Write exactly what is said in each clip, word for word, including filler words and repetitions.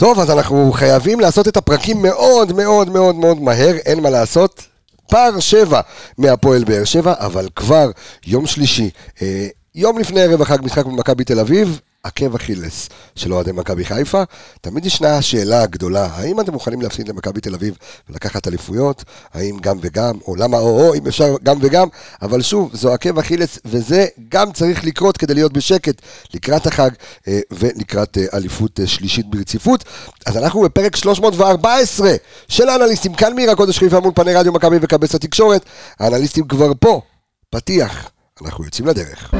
טוב, אז אנחנו חייבים לעשות את הפרקים מאוד מאוד מאוד מאוד מהר, אין מה לעשות. פער שבע מהפועל באר שבע, אבל כבר יום שלישי, יום לפני ערב החג, משחק במכבי תל אביב, עקב אכילס של אוהדי מכבי חיפה. תמיד ישנה השאלה הגדולה, האם אתם מוכנים להפסיד למכבי תל אביב ולקחת אליפויות, האם גם וגם, או למה או או, אם אפשר גם וגם, אבל שוב, זו עקב אכילס, וזה גם צריך לקרות כדי להיות בשקט לקראת החג ולקראת אליפות שלישית ברציפות. אז אנחנו בפרק שלוש מאות וארבע עשרה של האנליסטים, כאן מירה קודש חיפה מול פני רדיו מכבי וכבס התקשורת. האנליסטים כבר פה, פתיח, אנחנו יוצאים לדרך.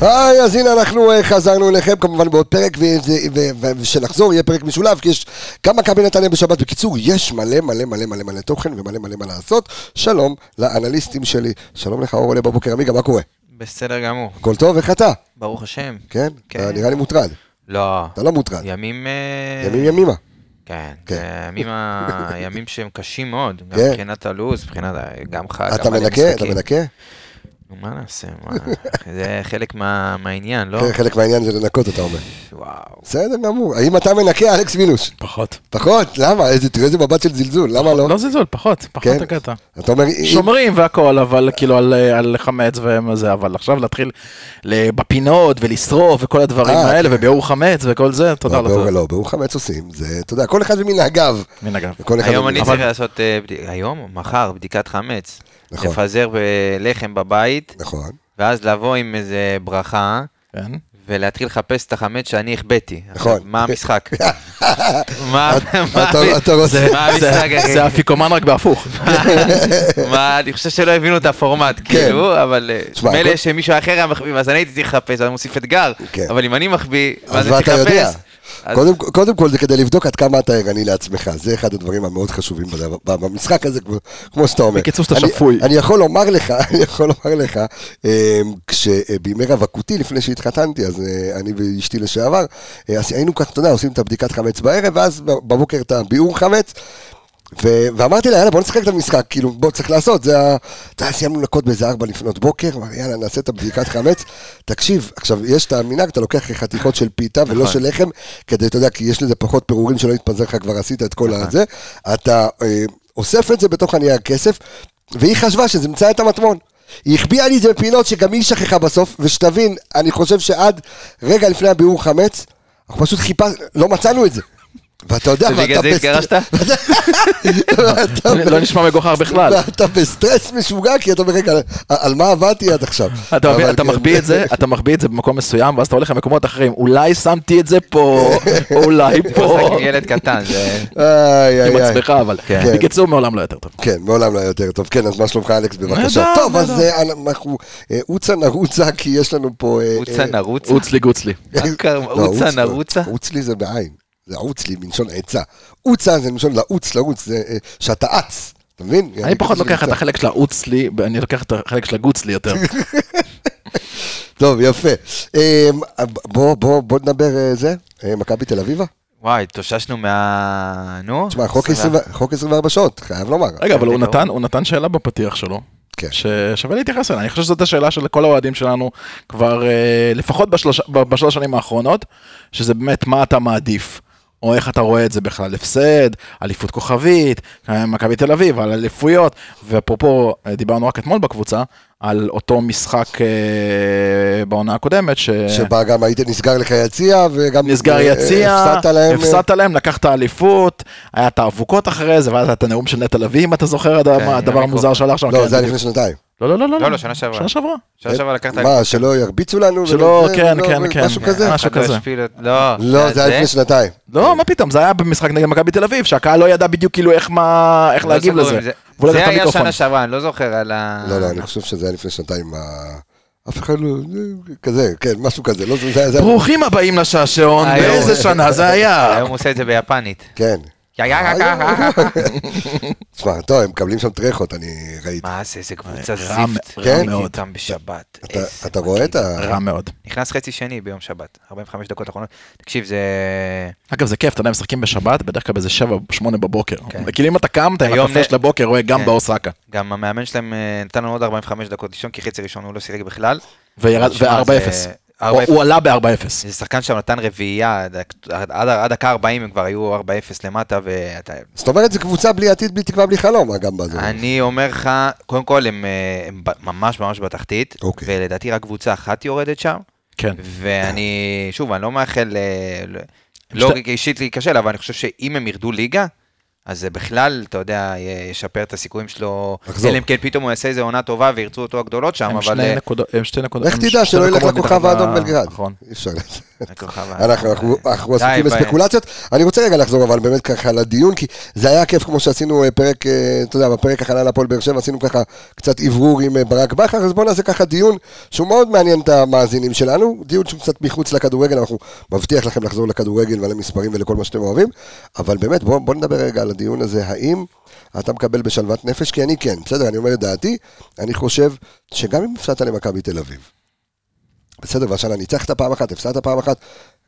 היי, אז הנה אנחנו חזרנו אליכם כמובן בעוד פרק, ושנחזור יהיה פרק משולב, כי יש גם מכבי נתניה בשבת. בקיצור, יש מלא מלא מלא מלא מלא תוכן ומלא מלא מה לעשות. שלום לאנליסטים שלי, שלום לך אור אמיגה בבוקר. אמיגה, מה קורה? בסדר גמור. הכל טוב, איך אתה? ברוך השם. כן? נראה לי מוטרד. לא. אתה לא מוטרד. ימים... ימים ימימה. כן, ימים שהם קשים מאוד, גם מבחינת הלו"ז, מבחינת גם חג. אתה מנקה? אתה מנקה? מה נעשה? זה חלק מהעניין, לא? חלק מהעניין זה לנקות, אתה אומר. וואו. בסדר גמור. האם אתה מנקה, אלכס מילוש? פחות. פחות? למה? תראה איזה מבט של זלזול, למה לא? לא זלזול, פחות, פחות הקטע. שומרים והכל, אבל כאילו על חמץ וזה, אבל עכשיו להתחיל בפינות ולשרוף וכל הדברים האלה, וביאור חמץ וכל זה, תודה לך. לא, ביאור חמץ עושים, זה, תודה, כל אחד במין אגב. מין אגב. היום אני צריך לעשות, היום, מחר, בדיקת חמץ. לפזר בלחם בבית, ואז לבוא עם איזה ברכה, ולהתחיל לחפש את החמץ שאני החבאתי. מה המשחק? מה המשחק? זה אפיקומן רק בהפוך. אני חושב שלא הבינו את הפורמט, כאילו, אבל מלא שמישהו אחר היה מחביא, אז אני הייתי צריך לחפש, אני מוסיף את גר, אבל אם אני מחביא, אז אני צריך לחפש. קודם כל זה כדי לבדוק עד כמה אתה ערני לעצמך, זה אחד הדברים המאוד חשובים במשחק הזה, כמו שאתה אומר. בקיצור שאתה שפוי. אני יכול לומר לך, אני יכול לומר לך, כשבימי רווקותי, לפני שהתחתנתי, אז אני ואשתי לשעבר, היינו כך, אתה יודע, עושים את הבדיקת חמץ בערב, ואז בבוקר את הביאור חמץ, ואמרתי לה, יאללה, בוא נשחק את המשחק, כאילו, בוא, צריך לעשות, זה ה... סיימנו לקוד באיזה ארבע לפנות בוקר, יאללה, נעשה את הבדיקת חמץ. תקשיב, עכשיו, יש את המנהג, אתה לוקח חתיכות של פיתה ולא של לחם, כדי, אתה יודע, כי יש לזה פחות פירורים שלא יתפזר לך, כבר עשית את כל הזה, אתה אוסף את זה בתוך הנייר כסף, והיא חשבה שזה מצא את המטמון. היא החביאה לי את זה בפינות שגם היא שכחה בסוף, ושתבין, אני חושב שעד רגע לפני הביאור חמץ, אנחנו פשוט חיפש, לא מצאנו את זה. ואתה יודע, ואתה בסטרס, לא נשמע מגוחר בכלל, ואתה בסטרס משוגע, כי אתה מרגע, על מה עבדתי עד עכשיו? אתה מחביא את זה, אתה מחביא את זה במקום מסוים, ואז אתה הולך למקומות אחרים, אולי שמתי את זה פה, אולי פה. ילד קטן, זה מצליח, אבל בקיצור, מעולם לא יותר טוב. כן, מעולם לא יותר טוב, כן, אז מה שלומך אלכס, בבקשה. טוב, אז אנחנו, אוצה נרוצה, כי יש לנו פה... אוצה נרוצה? אוצלי גוצלי. אוצה נרוצה? אוצלי זה בעין. זה עוץ לי מלשון עצה. עוצה זה מלשון לעוץ, לעוץ, זה שאתה עץ. אתה מבין? אני פחות לוקח את החלק של העוץ לי, ואני לוקח את החלק של הגוץ לי יותר. טוב, יפה. בוא נדבר זה, מכבי תל אביבה. וואי, תוששנו מה... נו? תשמע, חוק עשרים וארבע שעות, חייב לומר. רגע, אבל הוא נתן שאלה בפתיח שלו. ששווה להתייחס אליה. אני חושב שזאת השאלה של כל האוהדים שלנו כבר לפחות בשלוש שנים האחרונות, שזה באמת מה אתה מעדיף. או איך אתה רואה את זה בכלל, הפסד, אליפות כוכבית, מכבי תל אביב, על אליפויות, ואפרופו, דיברנו רק אתמול בקבוצה, על אותו משחק בעונה הקודמת, ש... שבה גם היית נסגר לך יציע, וגם נסגר יציע, הפסדת להם, הפסדת להם, לקחת אליפות, היה תאבוקות אחרי זה, ואז היה את הנאום של נטע לביא, אם אתה זוכר, הדבר המוזר שהלך שם. לא, זה היה לפני שנתיים. לא, לא, לא, לא, שנה שעברה. שנה שעברה. שנה שעברה לקחת... מה, שלא ירביצו לנו? שלא, כן, כן, כן. משהו כזה? משהו כזה. לא, לא, זה היה לפני שנתיים. לא, מה פתאום, זה היה במשחק נגד מכבי תל אביב, שהקהל לא ידע בדיוק כאילו איך להגיב לזה. זה היה שנה שעברה, אני לא זוכר על ה... לא, לא, אני חושב שזה היה לפני שנתיים. אף אחד לא... כזה, כן, משהו כזה. ברוכים הבאים לשעשעון, באיזה שנה זה היה. היום הוא עושה את זה ביפנית. כן. תשמע, טוב, הם מקבלים שם טרחות, אני ראיתי. מה זה, זה קבוצה זיפט, רע מאוד. אתה רואה את ה... רע מאוד. נכנס חצי שני ביום שבת, ארבעים וחמש דקות אחרונות. תקשיב, זה... אגב, זה כיף, אתה יודע, משחקים בשבת, בדרך כלל באיזה שבע שמונה בבוקר. וכאילו אם אתה קם, אתה עם הקפה של הבוקר, רואה גם באוסקה. גם המאמן שלהם נתן לנו עוד ארבעים וחמש דקות לישון, כי חצי ראשון הוא לא שיחק בכלל. ו-ארבע אפס. הוא עלה ב-ארבע אפס. זה שחקן שם נתן רביעייה, עד דקה ארבעים הם כבר היו ארבע אפס למטה. זאת אומרת, זו קבוצה בלי עתיד, בלי תקווה, בלי חלום, גם בזה. אני אומר לך, קודם כל, הם ממש ממש בתחתית, ולדעתי רק קבוצה אחת יורדת שם, ואני, שוב, אני לא מאחל, לא אישית להיקשל, אבל אני חושב שאם הם ירדו ליגה, אז זה בכלל, אתה יודע, ישפר את הסיכויים שלו, אלא אם כן פתאום הוא יעשה איזו עונה טובה, וירצו אותו הגדולות שם, אבל... הם שתי נקודות. איך תדע שלא ילך לכוכב האדום בלגרד? נכון. אי אפשר. אנחנו עסוקים בספקולציות. אני רוצה רגע לחזור, אבל באמת ככה לדיון, כי זה היה כיף כמו שעשינו פרק, אתה יודע, בפרק הכנה לפועל באר שבע, עשינו ככה קצת עברור עם ברק בחר, אז בואו נעשה ככה דיון שהוא מאוד מעניין את המאזינים שלנו, דיון שהוא קצת מחוץ לכדורגל, אנחנו מבטיח לכם לחזור לכדורגל ולמספרים ולכל מה שאתם אוהבים, אבל באמת בואו נדבר רגע על הדיון הזה, האם אתה מקבל בשלוות נפש, כי אני כן, בסדר, אני אומר את דעתי, אני חושב שגם אם הפסדת למכבי תל אביב, בסדר, והשאלה, ניצחת פעם אחת, הפסדת פעם אחת,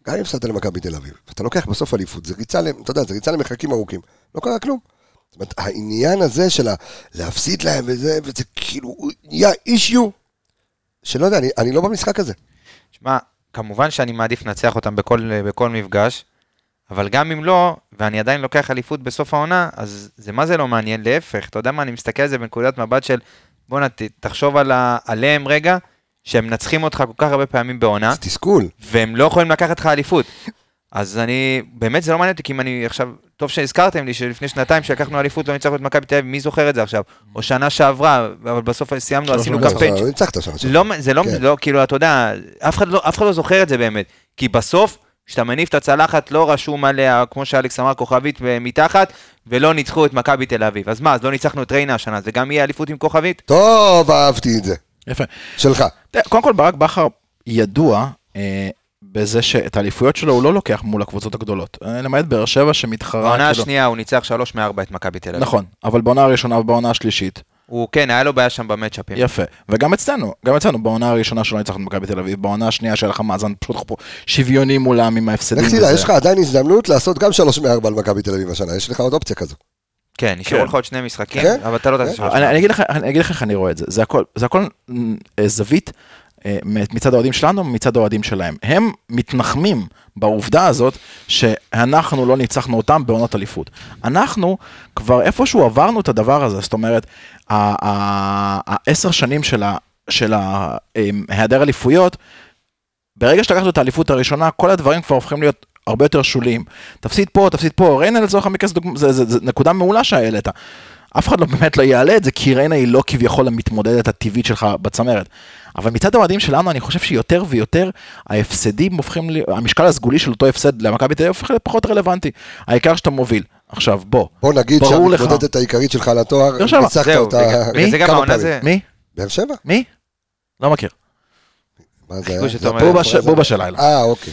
גם אם הפסדת למכבי תל אביב, ואתה לוקח בסוף אליפות, זה ריצה, אתה יודע, זה ריצה למחקים ארוכים, לא קרה כלום. זאת אומרת, העניין הזה של להפסיד להם וזה, וזה כאילו, נהיה אישיו, שלא יודע, אני, אני לא במשחק הזה. שמה, כמובן שאני מעדיף לנצח אותם בכל, בכל מפגש, אבל גם אם לא, ואני עדיין לוקח אליפות בסוף העונה, אז זה מה זה לא מעניין, להפך, אתה יודע מה, אני מסתכל על זה בנקודת מבט של, בוא נת, תחשוב על ה, עליהם רגע, שהם מנצחים אותך כל כך הרבה פעמים בעונה, זה תסכול. והם לא יכולים לקחת לך אליפות. אז אני, באמת זה לא מעניין אותי, כי אם אני עכשיו, טוב שהזכרתם לי, שלפני שנתיים שלקחנו אליפות, לא ניצחנו את מכבי תל אביב, מי זוכר את זה עכשיו? או שנה שעברה, אבל בסוף סיימנו, עשינו קמפיין. לא ניצחת שנה שעברה. זה לא, כאילו, אתה יודע, אף אחד לא זוכר את זה באמת, כי בסוף, שאתה מניף את הצלחת, לא רשום עליה, כמו שאלכס אמר, כוכבית מתחת, ולא ניצחו את מכבי תל אביב. אז מה, אז לא ניצחנו את ריינה השנה, זה גם יהיה אליפות עם כוכבית? טוב, אהבתי את זה. יפה. שלך. קודם כל, ברק בחר ידוע בזה שאת האליפויות שלו הוא לא לוקח מול הקבוצות הגדולות. למעט באר שבע שמתחרה... בעונה השנייה הוא ניצח שלוש מארבע את מכבי תל אביב. נכון, אבל בעונה הראשונה ובעונה השלישית. הוא כן, היה לו בעיה שם במצ'אפים. יפה, וגם אצלנו, גם אצלנו, בעונה הראשונה שלא ניצחנו מכבי תל אביב, בעונה השנייה שהיה לך מאזן פשוט פה שוויוני מולם עם ההפסדים. תראה, יש לך עדיין הזדמנות לעשות גם שלוש מארבע על מכבי תל אביב השנה, יש לך עוד אופציה כזו. כן, נשארו לך עוד שני משחקים, אבל אתה לא תעשה שלוש. אני אגיד לך איך אני רואה את זה, זה הכל זווית מצד האוהדים שלנו, מצד האוהדים שלהם. הם מתנחמים בעובדה הזאת שאנחנו לא ניצחנו אותם בעונות אליפות. אנחנו כבר איפשהו עברנו את הדבר הזה, זאת אומרת, העשר שנים של ההיעדר אליפויות, ברגע שלקחנו את האליפות הראשונה, כל הדברים כבר הופכים להיות הרבה יותר שוליים. תפסיד פה, תפסיד פה, ריינה לצורך המקס, זה נקודה מעולה שהעלית. אף אחד לא באמת לא יעלה את זה, כי ריינה היא לא כביכול המתמודדת הטבעית שלך בצמרת. אבל מצד המדעים שלנו, אני חושב שיותר ויותר ההפסדים הופכים, המשקל הסגולי של אותו הפסד למכבי תל אביב הופך לפחות רלוונטי. העיקר שאתה מוביל. עכשיו, בוא. בוא נגיד שהמתמודדת העיקרית שלך לתואר, ניצחת אותה כמה פעמים. מי? באר שבע? מי? לא מכיר. בובה של לילה. אה, אוקיי.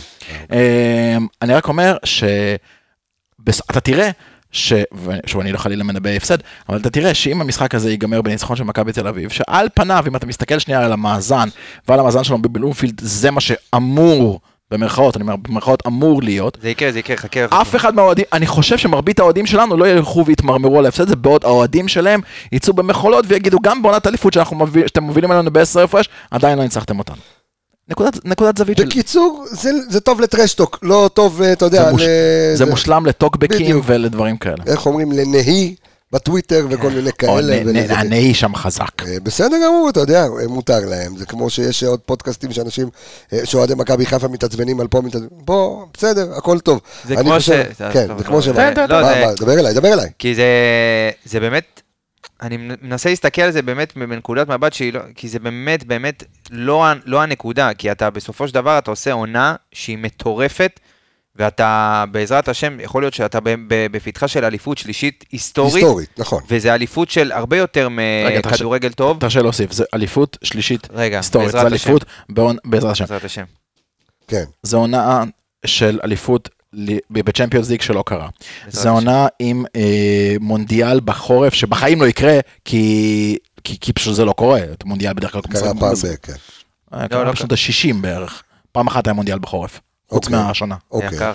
אני רק אומר שאתה תראה, שוב, אני לא חלילה מנבא הפסד, אבל אתה תראה שאם המשחק הזה ייגמר בניצחון של מכבי תל אביב, שעל פניו, אם אתה מסתכל שנייה על המאזן, ועל המאזן שלו בבלומפילד, זה מה שאמור, במרכאות, אני אומר, במרכאות אמור להיות. זה יקרה, זה יקרה, חכה. אף אחד מהאוהדים, אני חושב שמרבית האוהדים שלנו לא ילכו והתמרמרו על ההפסד, זה בעוד האוהדים שלהם יצאו במחולות ויגידו, גם בעונת אליפות שאתם מובילים עלינו בעשר הפרש, עדיין לא ניצחתם אותנו. נקודת, נקודת זווית. בקיצור, של... זה, זה טוב לטרשטוק, לא טוב, אתה יודע... זה, מוש... ל... זה, זה מושלם לטוקבקים ולדברים כאלה. איך אומרים, לנהי בטוויטר וכל מיני כאלה. נ... נ... הנהי שם חזק. בסדר גמור, אתה יודע, מותר להם. זה כמו שיש עוד פודקאסטים שאנשים שאוהדי מכבי חיפה מתעצבנים על פה, מתעצבנים. בוא, בסדר, הכל טוב. זה כמו חושב... ש... כן, טוב, זה כמו ש... דבר אליי, דבר אליי. כי זה באמת... אני מנסה להסתכל על זה באמת בנקודת מבט, כי זה באמת באמת לא הנקודה, כי אתה בסופו של דבר אתה עושה עונה שהיא מטורפת, ואתה בעזרת השם, יכול להיות שאתה בפתחה של אליפות שלישית היסטורית, היסטורית, נכון. וזה אליפות של הרבה יותר מכדורגל טוב. תרשה להוסיף, זה אליפות שלישית היסטורית, זה אליפות בעזרת השם. כן. זה עונה של אליפות בצ'מפיונס ליג שלא קרה. זה עונה עם מונדיאל בחורף, שבחיים לא יקרה, כי פשוט זה לא קורה. מונדיאל בדרך כלל קרה פעם, כן. קרה פשוט ה-שישים בערך. פעם אחת היה מונדיאל בחורף. חוץ מהשנה. יקר.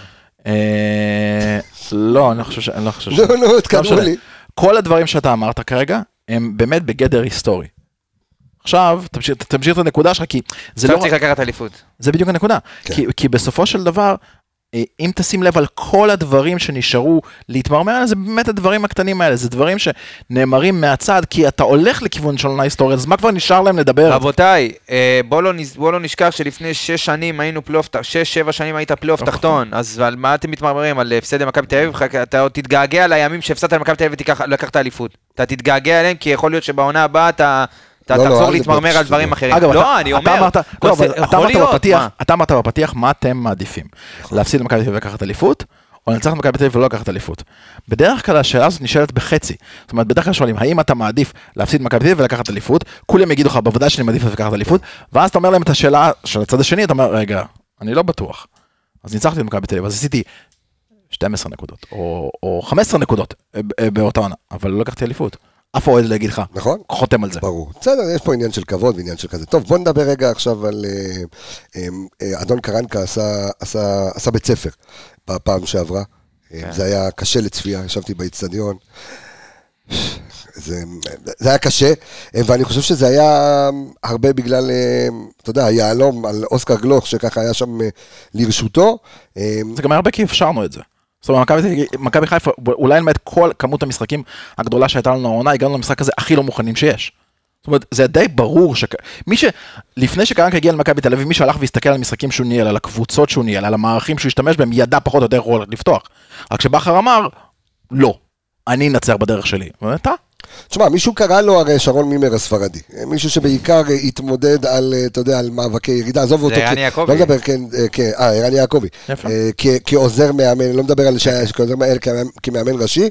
לא, אני חושב ש... לא, לא, תקדמו לי. כל הדברים שאתה אמרת כרגע, הם באמת בגדר היסטורי. עכשיו, תמשיך את הנקודה שלך, כי זה לא... צריך לקחת אליפות. זה בדיוק הנקודה. כי בסופו של דבר, אם תשים לב על כל הדברים שנשארו להתמרמר על זה, באמת הדברים הקטנים האלה, זה דברים שנאמרים מהצד, כי אתה הולך לכיוון של עונה היסטורית, אז מה כבר נשאר להם לדבר? רבותיי, בואו לא נשכח שלפני שש שנים היינו פלייאוף, שש, שבע שנים היית פלייאוף תחתון, אז על מה אתם מתמרמרים? על הפסד למכבי תל אביב? אתה עוד תתגעגע על הימים שהפסדת למכבי תל אביב ולקחת אליפות. אתה תתגעגע עליהם, כי יכול להיות שבעונה הבאה אתה... אתה תחזור להתמרמר על דברים אחרים. לא, אני אומר. אתה אמרת בפתיח, מה אתם מעדיפים? להפסיד למכבי תל אביב ולקחת אליפות, או לנצח למכבי תל אביב ולא לקחת אליפות? בדרך כלל השאלה הזאת נשאלת בחצי. זאת אומרת, בדרך כלל שואלים, האם אתה מעדיף להפסיד למכבי תל אביב ולקחת אליפות? כולם יגידו לך, בוודאי שאני מעדיף לקחת אליפות, ואז אתה אומר להם את השאלה של הצד השני, אתה אומר, רגע, אני לא בטוח. אז ניצחתי למכבי תל אביב, אז עשיתי שתים עשרה נקודות, או חמש עשרה נקודות באותה עונה, אבל לא לקחתי אליפות. אף אוהד להגיד לך, נכון? חותם על זה. ברור. בסדר, יש פה עניין של כבוד ועניין של כזה. טוב, בוא נדבר רגע עכשיו על... אדון קרנקה עשה, עשה, עשה בית ספר בפעם שעברה. כן. זה היה קשה לצפייה, ישבתי באצטדיון. זה, זה היה קשה, ואני חושב שזה היה הרבה בגלל, אתה יודע, היעלום על אוסקר גלוך, שככה היה שם לרשותו. זה גם הרבה כי אפשרנו את זה. זאת אומרת, מכבי חיפה, אולי למעט כל כמות המשחקים הגדולה שהייתה לנו העונה, הגענו למשחק הזה הכי לא מוכנים שיש. זאת אומרת, זה די ברור ש... מי ש... לפני שקרנקה הגיע למכבי תל אביב, מי שהלך והסתכל על המשחקים שהוא ניהל, על הקבוצות שהוא ניהל, על המערכים שהוא השתמש בהם, ידע פחות או יותר רולת לפתוח. רק שבחר אמר, לא, אני נצר בדרך שלי. ואתה? תשמע, מישהו קרא לו הרי שרון מימר הספרדי, מישהו שבעיקר התמודד על, אתה יודע, על מאבקי ירידה, עזוב אותו, זה ערני יעקובי, לא מדבר, כן, אה, ערני יעקובי, כעוזר מאמן, לא מדבר על שעוזר מאמן, כמאמן ראשי,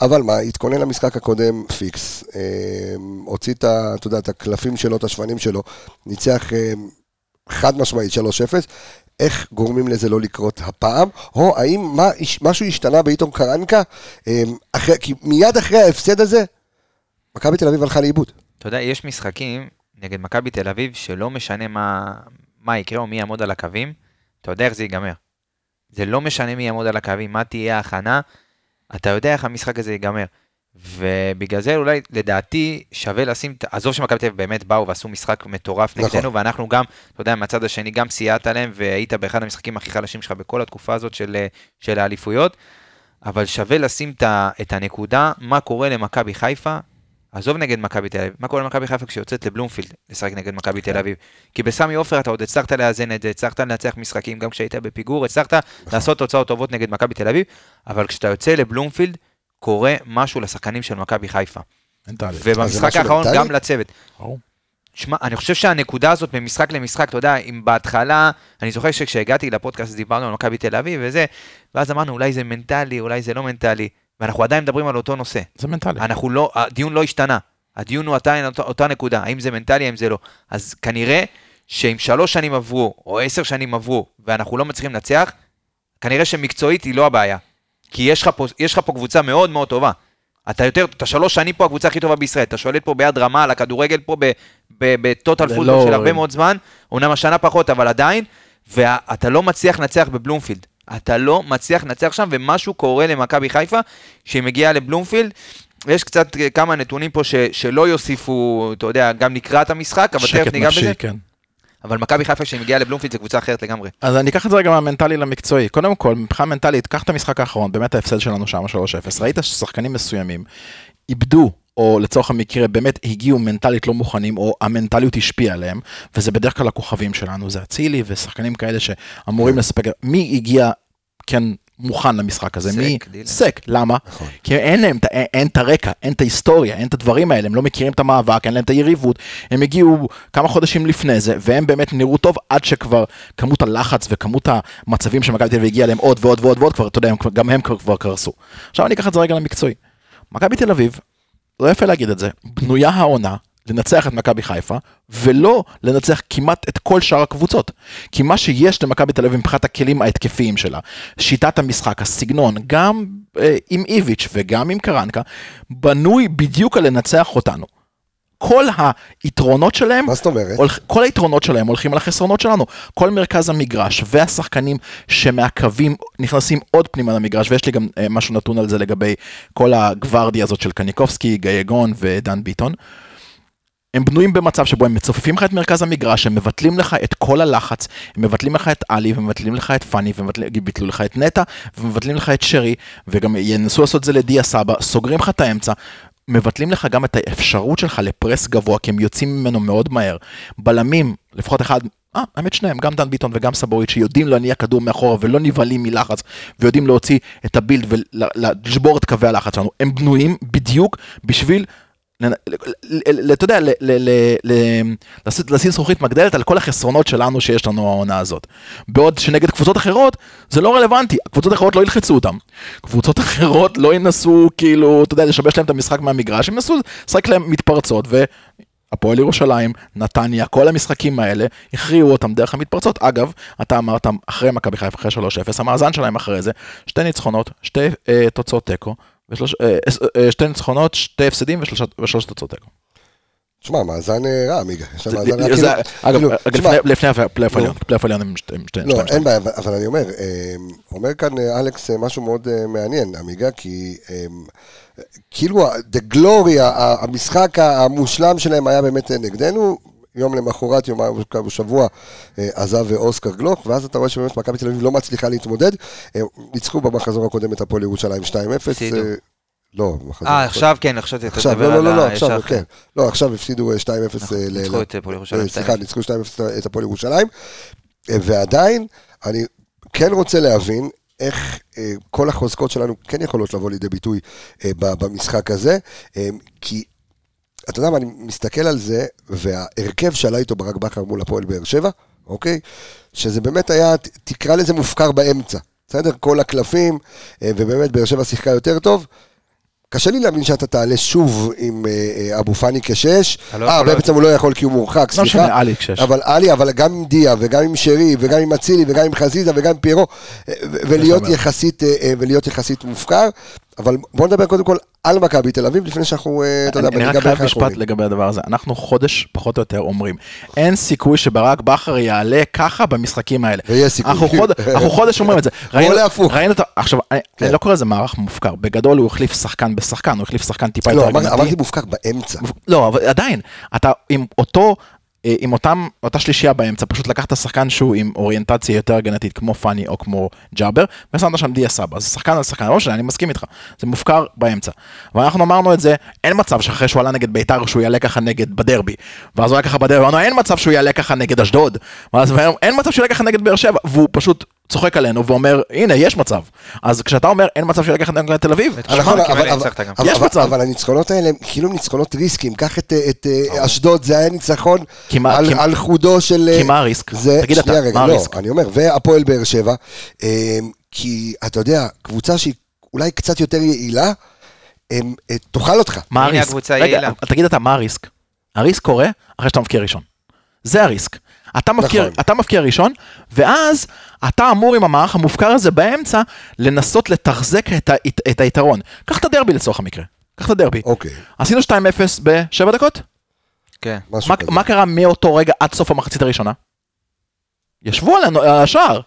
אבל מה, התכונן למשחק הקודם פיקס, הוציא את, אתה יודע, את הקלפים שלו, את השפנים שלו, ניצח חד משמעית שלוש אפס, איך גורמים לזה לא לקרות הפעם, או האם משהו השתנה בעיתון קרנקה, כי מיד אחרי ההפסד הזה, מכבי תל אביב הלכה לאיבוד. אתה יודע, יש משחקים נגד מכבי תל אביב, שלא משנה מה יקרה או מי יעמוד על הקווים, אתה יודע איך זה ייגמר. זה לא משנה מי יעמוד על הקווים, מה תהיה ההכנה, אתה יודע איך המשחק הזה ייגמר. ובגלל זה אולי לדעתי שווה לשים, עזוב שמכבי תל אביב באמת באו ועשו משחק מטורף נגדנו, ואנחנו גם, אתה יודע, מהצד השני גם סייעת עליהם, והיית באחד המשחקים הכי חלשים שלך בכל התקופה הזאת של האליפויות, אבל שווה לשים את הנקודה, מה קורה למכבי חיפה, עזוב נגד מכבי תל אביב, מה קורה למכבי חיפה כשיוצאת לבלומפילד לשחק נגד מכבי תל אביב, כי בסמי עופר אתה עוד הצלחת לאזן את זה, הצלחת לנצח משחקים גם כשהיית בפיגור, הצלחת לעשות תוצאות טובות נגד מכבי תל אביב, אבל כשאתה יוצא לבלומפילד קורה משהו לשחקנים של מכבי חיפה. ובמשחק האחרון גם לצוות. שמע, אני חושב שהנקודה הזאת ממשחק למשחק, אתה יודע, אם בהתחלה, אני זוכר שכשהגעתי לפודקאסט, דיברנו על מכבי תל אביב וזה, ואז אמרנו, אולי זה מנטלי, אולי זה לא מנטלי, ואנחנו עדיין מדברים על אותו נושא. זה מנטלי. אנחנו לא, הדיון לא השתנה. הדיון הוא עדיין אותה נקודה, האם זה מנטלי, האם זה לא. אז כנראה שאם שלוש שנים עברו, או עשר שנים עברו, ואנחנו לא מצליחים לנצח, כנראה שמקצועית היא לא הבעיה. כי יש לך פה, יש לך פה קבוצה מאוד מאוד טובה. אתה יותר, אתה שלוש שנים פה הקבוצה הכי טובה בישראל. אתה שולט פה ביד רמה על הכדורגל פה בטוטל פוטבול של הרבה מאוד זמן. אומנם השנה פחות, אבל עדיין. ואתה לא מצליח לנצח בבלומפילד. אתה לא מצליח לנצח שם, ומשהו קורה למכבי חיפה, שהיא מגיעה לבלומפילד. יש קצת כמה נתונים פה ש, שלא יוסיפו, אתה יודע, גם לקראת המשחק, אבל תכף ניגע בזה. כן. אבל מכבי חיפה שהיא מגיעה לבלומפילד זה קבוצה אחרת לגמרי. אז אני אקח את זה רגע מהמנטלי למקצועי. קודם כל, מבחינה מנטלית, קח את המשחק האחרון, באמת ההפסד שלנו שם שלוש אפס. ראית ששחקנים מסוימים איבדו, או לצורך המקרה, באמת הגיעו מנטלית לא מוכנים, או המנטליות השפיעה עליהם, וזה בדרך כלל הכוכבים שלנו, זה אצילי ושחקנים כאלה שאמורים לספק, מי הגיע כן מוכן למשחק הזה. סק, למה? כי אין את הרקע, אין את ההיסטוריה, אין את הדברים האלה, הם לא מכירים את המאבק, אין להם את היריבות, הם הגיעו כמה חודשים לפני זה, והם באמת נראו טוב עד שכבר כמות הלחץ וכמות המצבים שמכבי תל אביב הגיעה להם עוד ועוד ועוד ועוד, כבר, אתה יודע, גם הם כבר קרסו. עכשיו אני אקח את זה רגע למקצועי. מכבי תל אביב, לא יפה להגיד את זה, בנויה העונה, לנצח את מכבי חיפה, ולא לנצח כמעט את כל שאר הקבוצות. כי מה שיש למכבי תל אביב מבחינת הכלים ההתקפיים שלה, שיטת המשחק, הסגנון, גם אה, עם איביץ' וגם עם קרנקה, בנוי בדיוק על לנצח אותנו. כל היתרונות שלהם, מה זאת אומרת? כל היתרונות שלהם הולכים על החסרונות שלנו. כל מרכז המגרש והשחקנים שמעקבים נכנסים עוד פנימה למגרש, ויש לי גם אה, משהו נתון על זה לגבי כל הגוורדיה הזאת של קניקובסקי, גייגון ודן ביטון. הם בנויים במצב שבו הם מצופפים לך את מרכז המגרש, הם מבטלים לך את כל הלחץ, הם מבטלים לך את אלי, הם מבטלים לך את פאני, הם מבטלים לך את נטה, ומבטלים לך את שרי, וגם ינסו לעשות זה לדיה סבא, סוגרים לך את האמצע, מבטלים לך גם את האפשרות שלך לפרס גבוה, כי הם יוצאים ממנו מאוד מהר. בלמים, לפחות אחד, אה, האמת שניהם, גם דן ביטון וגם סבורית, שיודעים להניע כדור מאחורה ולא נבלים מלחץ, ויודעים להוציא את הבילד ולשבור את קווי הלחץ שלנו. הם בנויים בדיוק בשביל אתה יודע, לשים זכוכית מגדלת על כל החסרונות שלנו שיש לנו העונה הזאת. בעוד שנגד קבוצות אחרות, זה לא רלוונטי. קבוצות אחרות לא ילחצו אותם. קבוצות אחרות לא ינסו, כאילו, אתה יודע, לשבש להם את המשחק מהמגרש, הם ינסו, שרק להם מתפרצות, והפועל ירושלים, נתניה, כל המשחקים האלה, הכריעו אותם דרך המתפרצות. אגב, אתה אמרת, אחרי מכבי חיפה, אחרי שלוש אפס, המאזן שלהם אחרי זה, שתי ניצחונות, שתי תוצאות תיקו, שתי ניצחונות, שתי הפסדים ושלוש תוצאות תיקו. תשמע, מאזן רע, אמיגה. אגב, לפני הפלייאוף העליון הם שתיים. לא, אין בעיה, אבל אני אומר, אומר כאן אלכס משהו מאוד מעניין, אמיגה, כי כאילו, the glory, המשחק המושלם שלהם היה באמת נגדנו, יום למחרת, יום שבוע, עזב אוסקר גלוך, ואז אתה רואה שבאמת מכבי תל אביב לא מצליחה להתמודד, ניצחו במחזור הקודם את הפועל ירושלים שתיים אפס, לא, אה, עכשיו כן, עכשיו תדבר על הישר, לא, עכשיו הפסידו שתיים אפס, ניצחו את הפועל ירושלים, סליחה, ניצחו שתיים אפס את הפועל ירושלים, ועדיין, אני כן רוצה להבין, איך כל החוזקות שלנו כן יכולות לבוא לידי ביטוי במשחק הזה, כי אתה יודע מה, אני מסתכל על זה, וההרכב שעלה איתו ברק בחר מול הפועל בר שבע, אוקיי? שזה באמת היה, תקרא לזה מופקר באמצע, בסדר? כל הקלפים, ובאמת בר שבע שיחקה יותר טוב, קשה לי להאמין שאתה תעלה שוב עם אבו פאני כשש, אה, בעצם הוא לא יכול כי הוא מורחק, סליחה. לא שומע, אלי כשש. אבל אלי, אבל גם עם דיה, וגם עם שרי, וגם עם אצילי, וגם עם חזיזה, וגם עם פירו, ולהיות יחסית מופקר, אבל בוא נדבר קודם כל על מכבי תל אביב, לפני שאנחנו, אתה יודע, אני רק חייב משפט לגבי הדבר הזה, אנחנו חודש פחות או יותר אומרים, אין סיכוי שברק בחר יעלה ככה במשחקים האלה. ויש סיכוי. אנחנו חודש אומרים את זה. בוא להפוך. ראינו אותו, עכשיו, אני לא קורא לזה מערך מופקר, בגדול הוא החליף שחקן בשחקן, הוא החליף שחקן טיפה יותר הגנתי. לא, אמרתי מופקר באמצע. לא, אבל עדיין, אתה עם אותו... עם אותם, אותה שלישייה באמצע, פשוט לקחת שחקן שהוא עם אוריינטציה יותר גנטית, כמו פאני או כמו ג'אבר, ושמת שם דיה סבא, אז שחקן על שחקן, לא שני, אני מסכים איתך, זה מופקר באמצע. ואנחנו אמרנו את זה, אין מצב שאחרי שהוא עלה נגד ביתר, שהוא יעלה ככה נגד בדרבי, ואז הוא היה ככה בדרבי, ואנו, אין מצב שהוא יעלה ככה נגד אשדוד, ואז ואנו, אין מצב שהוא יעלה ככה נגד באר שבע, והוא פשוט... צוחק עלינו ואומר, הנה, יש מצב. אז כשאתה אומר, אין מצב של לקחת נגד תל אביב, יש מצב. אבל הניצחונות האלה, כאילו ניצחונות ריסקים, קח את אשדוד, זה היה ניצחון על חודו של... כי מה הריסק? תגיד אתה, מה הריסק? אני אומר, והפועל באר שבע, כי אתה יודע, קבוצה שהיא אולי קצת יותר יעילה, תאכל אותך. מה הריסק? רגע, תגיד אתה, מה הריסק? הריסק קורה אחרי שאתה מפקיע ראשון. זה הריסק. אתה מפקיע, אתה מפקיע ראשון, ואז אתה אמור עם המערך המופקר הזה באמצע, לנסות לתחזק את, את, את היתרון. קח את הדרבי לצורך המקרה. קח את הדרבי. אוקיי. עשינו שתיים אפס בשבע דקות? כן. מה, מה קרה מאותו רגע עד סוף המחצית הראשונה? ישבו עלינו, על השאר.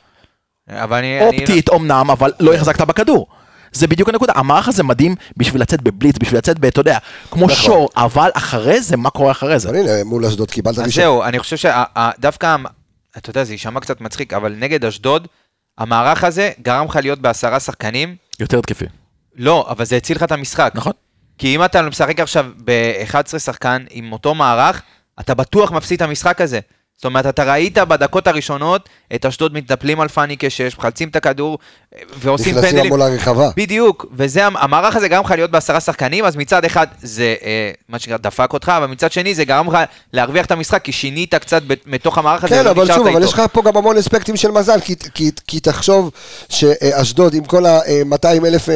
אבל אני, אופטית, אני... אומנם, אבל לא יחזקת בכדור. זה בדיוק הנקודה, המערך הזה מדהים בשביל לצאת בבליץ, בשביל לצאת בתודעה, כמו שור, אבל אחרי זה, מה קורה אחרי זה? הנה, מול אשדוד קיבלת ראשון. אז זהו, אני חושב שדווקא, אתה יודע, זה יישמע קצת מצחיק, אבל נגד אשדוד, המערך הזה גרם לך להיות בעשרה שחקנים. יותר תקפי. לא, אבל זה הציל לך את המשחק. נכון. כי אם אתה משחק עכשיו ב-אחד עשר שחקן עם אותו מערך, אתה בטוח מפסיד את המשחק הזה. זאת אומרת, אתה ראית בדקות הראשונות את אשדוד מתנפלים על פאני כשש, מחלצים את הכדור ועושים פנדלים. נכנסים מול הרחבה. בדיוק, והמערך הזה גרם לך להיות בעשרה שחקנים, אז מצד אחד זה, מה שנקרא, דפק אותך, אבל מצד שני זה גרם לך להרוויח את המשחק, כי שינית קצת מתוך המערך הזה. כן, אבל שוב, אבל יש לך פה גם המון אספקטים של מזל, כי תחשוב שאשדוד עם כל ה-מאתיים אלף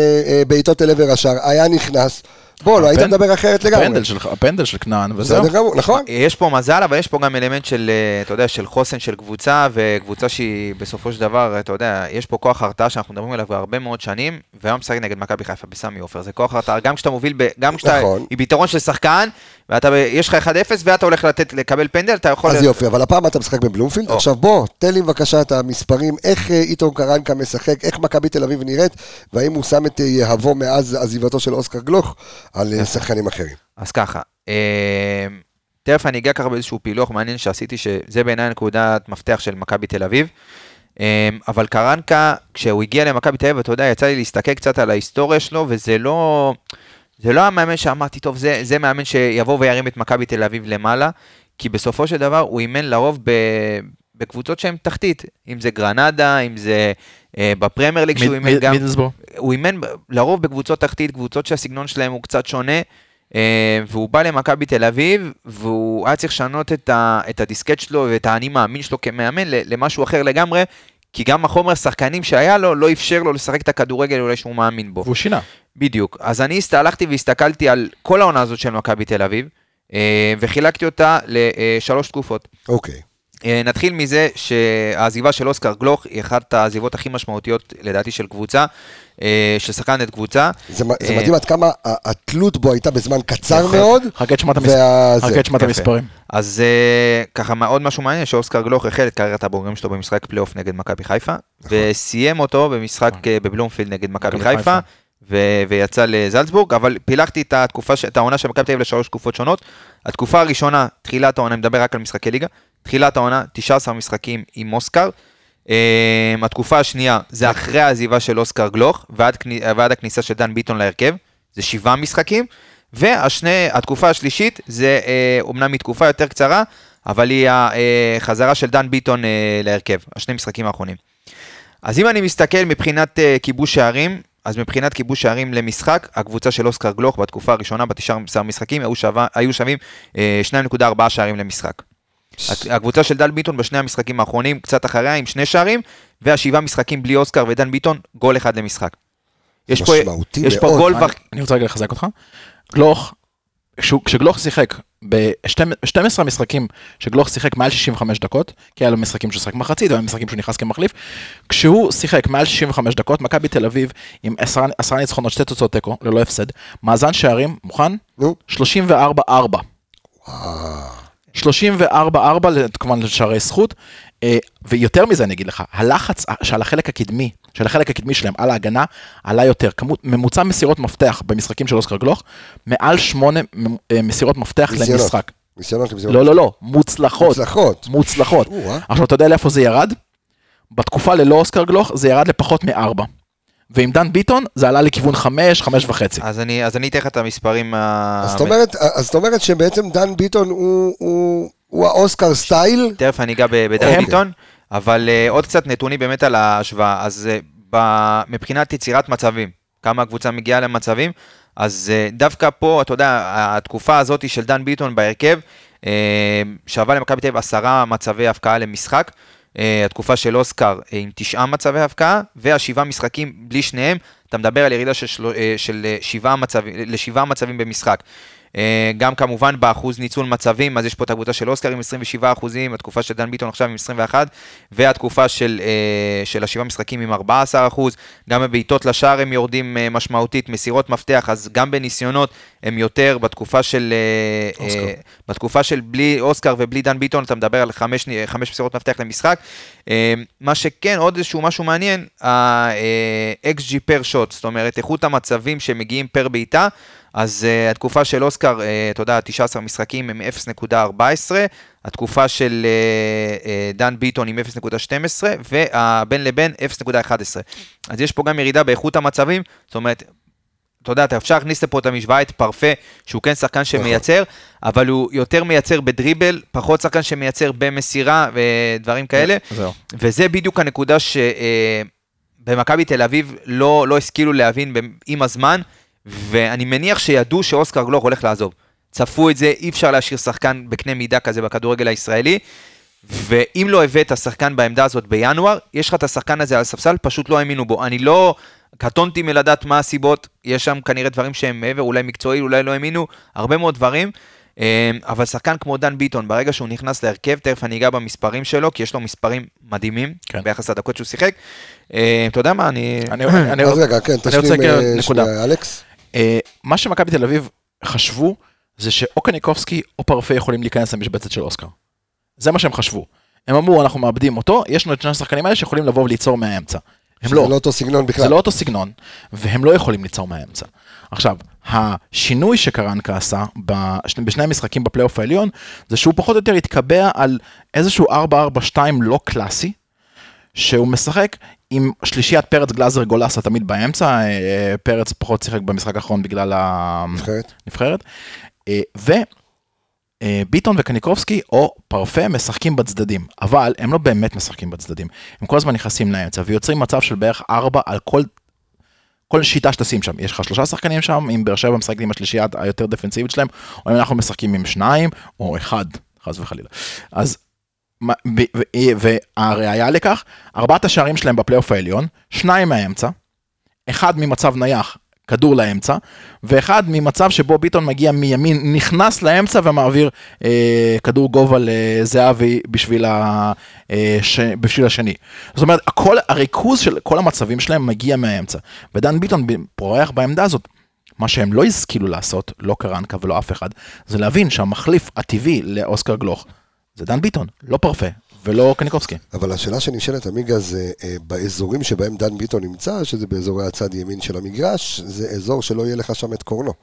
בעיטות אל עבר השער היה נכנס, בוא, לא, היית מדבר אחרת לגמרי. הפנדל של כנען, וזהו. נכון. יש פה מזל, אבל יש פה גם אלמנט של, אתה יודע, של חוסן, של קבוצה, וקבוצה שהיא בסופו של דבר, אתה יודע, יש פה כוח הרתעה שאנחנו מדברים עליו הרבה מאוד שנים, והיום משחק נגד מכבי חיפה בסמי עופר, זה כוח הרתעה, גם כשאתה מוביל, גם כשאתה, היא ביתרון של שחקן, ויש לך אחד אפס, ואתה הולך לתת, לקבל פנדל, אתה יכול... אז יופי, אבל הפעם אתה משחק בבלומפילד, עכשיו בוא, תן לי בבקשה את המספרים, איך איתו קרנקה משחק, איך מכבי תל אביב נראית, והאם הוא שם את יהבו מאז עזיבתו של אוסקר גלוך על שחקנים אחרים. אז ככה, תכף אני אגע ככה באיזשהו פילוח מעניין שעשיתי, שזה בעיניי נקודת מפתח של מכבי תל אביב, אבל קרנקה, כשהוא הגיע למכבי תל אביב, אתה יודע, יצא לי להסתכל קצת על ההיסטוריה שלו, וזה לא... זה לא המאמן שאמרתי, טוב, זה, זה מאמן שיבוא וירים את מכבי תל אביב למעלה, כי בסופו של דבר הוא אימן לרוב ב, בקבוצות שהן תחתית, אם זה גרנדה, אם זה אה, בפרמייר ליג, שהוא אימן גם... מידלסבורג. הוא אימן לרוב בקבוצות תחתית, קבוצות שהסגנון שלהם הוא קצת שונה, אה, והוא בא למכבי תל אביב, והוא היה צריך לשנות את, ה, את הדיסקט שלו ואת האני מאמין שלו כמאמן למשהו אחר לגמרי, כי גם החומר השחקנים שהיה לו, לא אפשר לו לשחק את הכדורגל אולי שהוא מאמין בו. והוא שינה. בדיוק. אז אני הסתהלכתי והסתכלתי על כל העונה הזאת של מכבי תל אביב, וחילקתי אותה לשלוש תקופות. אוקיי. נתחיל מזה שהעזיבה של אוסקר גלוך היא אחת העזיבות הכי משמעותיות, לדעתי, של קבוצה, של שחקן את קבוצה. זה מדהים עד כמה התלות בו הייתה בזמן קצר מאוד. חכה שמעת המספרים. אז ככה מאוד משהו מעניין, שאוסקר גלוך החל את קריירת הבוגרים שלו במשחק פלייאוף נגד מכבי חיפה, וסיים אותו במשחק בבלומפילד נגד מכבי חיפה, ויצא לזלצבורג, אבל פילחתי את התקופה, את העונה של מכבי תל אביב לשלוש תקופות שונות. התקופה הראשונה, תחילת העונה, אני מדבר רק על משחקי ליגה, תחילת העונה, תשעה עשר משחקים עם אוסקר. התקופה השנייה, זה אחרי העזיבה של אוסקר גלוך, ועד, ועד הכניסה של דן ביטון להרכב, זה שבעה משחקים, והתקופה השלישית, זה אומנם מתקופה יותר קצרה, אבל היא החזרה של דן ביטון להרכב, השני משחקים האחרונים. אז אם אני מסתכל מבחינת כיבוש שערים, אז מבחינת כיבוש שערים למשחק, הקבוצה של אוסקר גלוך בתקופה הראשונה, ב-תשעה עשר משחקים, היו שווים שתיים נקודה ארבע שערים למשחק. הקבוצה של דן ביטון בשני המשחקים האחרונים, קצת אחריה עם שני שערים, והשבעה משחקים בלי אוסקר ודן ביטון, גול אחד למשחק. יש פה, יש פה גול... אני רוצה רגע לחזק אותך. גלוך, כשגלוך שיחק, ב-שתים עשרה משחקים שגלוך שיחק מעל שישים וחמש דקות, כי היה לו משחקים שהוא שיחק מחצית, והיו משחקים שהוא נכנס כמחליף, כשהוא שיחק מעל שישים וחמש דקות, מכבי תל אביב עם עשרה ניצחונות, שתי תוצאות תיקו, ללא הפסד, מאזן שערים, מוכן? שלושים וארבע ארבע. שלושים וארבע ארבע, כמובן לשערי זכות, ויותר מזה אני אגיד לך, הלחץ שעל החלק הקדמי, של החלק הקדמי שלהם על ההגנה, עלה יותר. ממוצע מסירות מפתח במשחקים של אוסקר גלוך, מעל שמונה מסירות מפתח למשחק. לא, לא, לא, מוצלחות. מוצלחות. עכשיו, אתה יודע לאיפה זה ירד? בתקופה ללא אוסקר גלוך, זה ירד לפחות מארבע. ועם דן ביטון, זה עלה לכיוון חמש, חמש וחצי. אז אני, אז אני אתך את המספרים... אז זאת אומרת, אז זאת אומרת שבעצם דן ביטון הוא, הוא, הוא האוסקר סטייל. תכף אני אגע בדן ביטון, אבל עוד קצת נתוני באמת על ההשוואה. אז מבחינת יצירת מצבים, כמה הקבוצה מגיעה למצבים, אז דווקא פה, אתה יודע, התקופה הזאת של דן ביטון בהרכב, שווה למכבי תל אביב עשרה מצבי הפקעה למשחק, התקופה של אוסקר עם תשעה מצבי הפקעה, והשבעה משחקים בלי שניהם, אתה מדבר על ירידה של שבעה מצבים, לשבעה מצבים במשחק. גם כמובן באחוז ניצול מצבים, אז יש פה את הקבוצה של אוסקר עם עשרים ושבעה אחוזים, התקופה של דן ביטון עכשיו עם עשרים ואחד, והתקופה של, של השבעה משחקים עם ארבעה עשר אחוז, גם בבעיטות לשער הם יורדים משמעותית, מסירות מפתח, אז גם בניסיונות הם יותר, בתקופה של, בתקופה של בלי אוסקר ובלי דן ביטון, אתה מדבר על חמש, חמש מסירות מפתח למשחק, מה שכן, עוד איזשהו משהו מעניין, ה-אקס ג'י per shot, זאת אומרת, איכות המצבים שמגיעים per בעיטה, אז uh, התקופה של אוסקר, uh, אתה יודע, תשעה עשר משחקים עם אפס נקודה ארבע עשרה, התקופה של uh, uh, דן ביטון עם אפס נקודה שתים עשרה, והבין לבין אפס נקודה אחת עשרה. אז יש פה גם ירידה באיכות המצבים, זאת אומרת, אתה יודע, אתה אפשר להכניס לפה את המשוואה, את פרפה, שהוא כן שחקן שמייצר, אבל הוא יותר מייצר בדריבל, פחות שחקן שמייצר במסירה ודברים כאלה, וזה בדיוק הנקודה שבמכבי תל אביב לא השכילו להבין עם הזמן, ואני מניח שידעו שאוסקר גלוך הולך לעזוב. צפו את זה, אי אפשר להשאיר שחקן בקנה מידה כזה בכדורגל הישראלי, ואם לא הבאת השחקן בעמדה הזאת בינואר, יש לך את השחקן הזה על הספסל, פשוט לא האמינו בו. אני לא קטונתי מלדעת מה הסיבות, יש שם כנראה דברים שהם מעבר, אולי מקצועי, אולי לא האמינו, הרבה מאוד דברים, אבל שחקן כמו דן ביטון, ברגע שהוא נכנס להרכב, תכף אני אגע במספרים שלו, כי יש לו מספרים מדהימים, ביחס לדקות שהוא שיחק. אתה יודע מה, אני... אני רוצה אלכס. מה שמכבי תל אביב חשבו, זה שאו קניקובסקי או פרפה יכולים להיכנס למשבצת של אוסקר. זה מה שהם חשבו. הם אמרו, אנחנו מאבדים אותו, יש לנו את שני השחקנים האלה שיכולים לבוא וליצור מהאמצע. זה לא אותו סגנון בכלל. זה לא אותו סגנון, והם לא יכולים ליצור מהאמצע. עכשיו, השינוי שקרנקה עשה בשני המשחקים בפלייאוף העליון, זה שהוא פחות או יותר התקבע על איזשהו ארבע ארבע שתיים לא קלאסי, שהוא משחק עם שלישיית פרץ גלאזר גולסה תמיד באמצע, פרץ פחות שיחק במשחק האחרון בגלל הנבחרת, ו... ביטון וקניקובסקי או פרפה משחקים בצדדים, אבל הם לא באמת משחקים בצדדים, הם כל הזמן נכנסים לאמצע ויוצרים מצב של בערך ארבע על כל כל שיטה שתשים שם, יש לך שלושה שחקנים שם, אם באר שבע משחקים עם השלישייה היותר דפנסיבית שלהם, או אם אנחנו משחקים עם שניים, או אחד, חס וחלילה. אז, והראיה לכך, ארבעת השערים שלהם בפלייאוף העליון, שניים מהאמצע, אחד ממצב נייח, כדור לאמצע, ואחד ממצב שבו ביטון מגיע מימין, נכנס לאמצע ומעביר אה, כדור גובה לזהבי בשביל, ה, אה, ש, בשביל השני. זאת אומרת, הכל, הריכוז של כל המצבים שלהם מגיע מהאמצע, ודן ביטון פורח בעמדה הזאת. מה שהם לא הזכילו לעשות, לא קרנקה ולא אף אחד, זה להבין שהמחליף הטבעי לאוסקר גלוך, זה דן ביטון, לא פרפה. ולא קניקובסקי. אבל השאלה שנשאלת אמיגה זה באזורים שבהם דן ביטון נמצא, שזה באזורי הצד ימין של המגרש, זה אזור שלא יהיה לך שם את קורנו.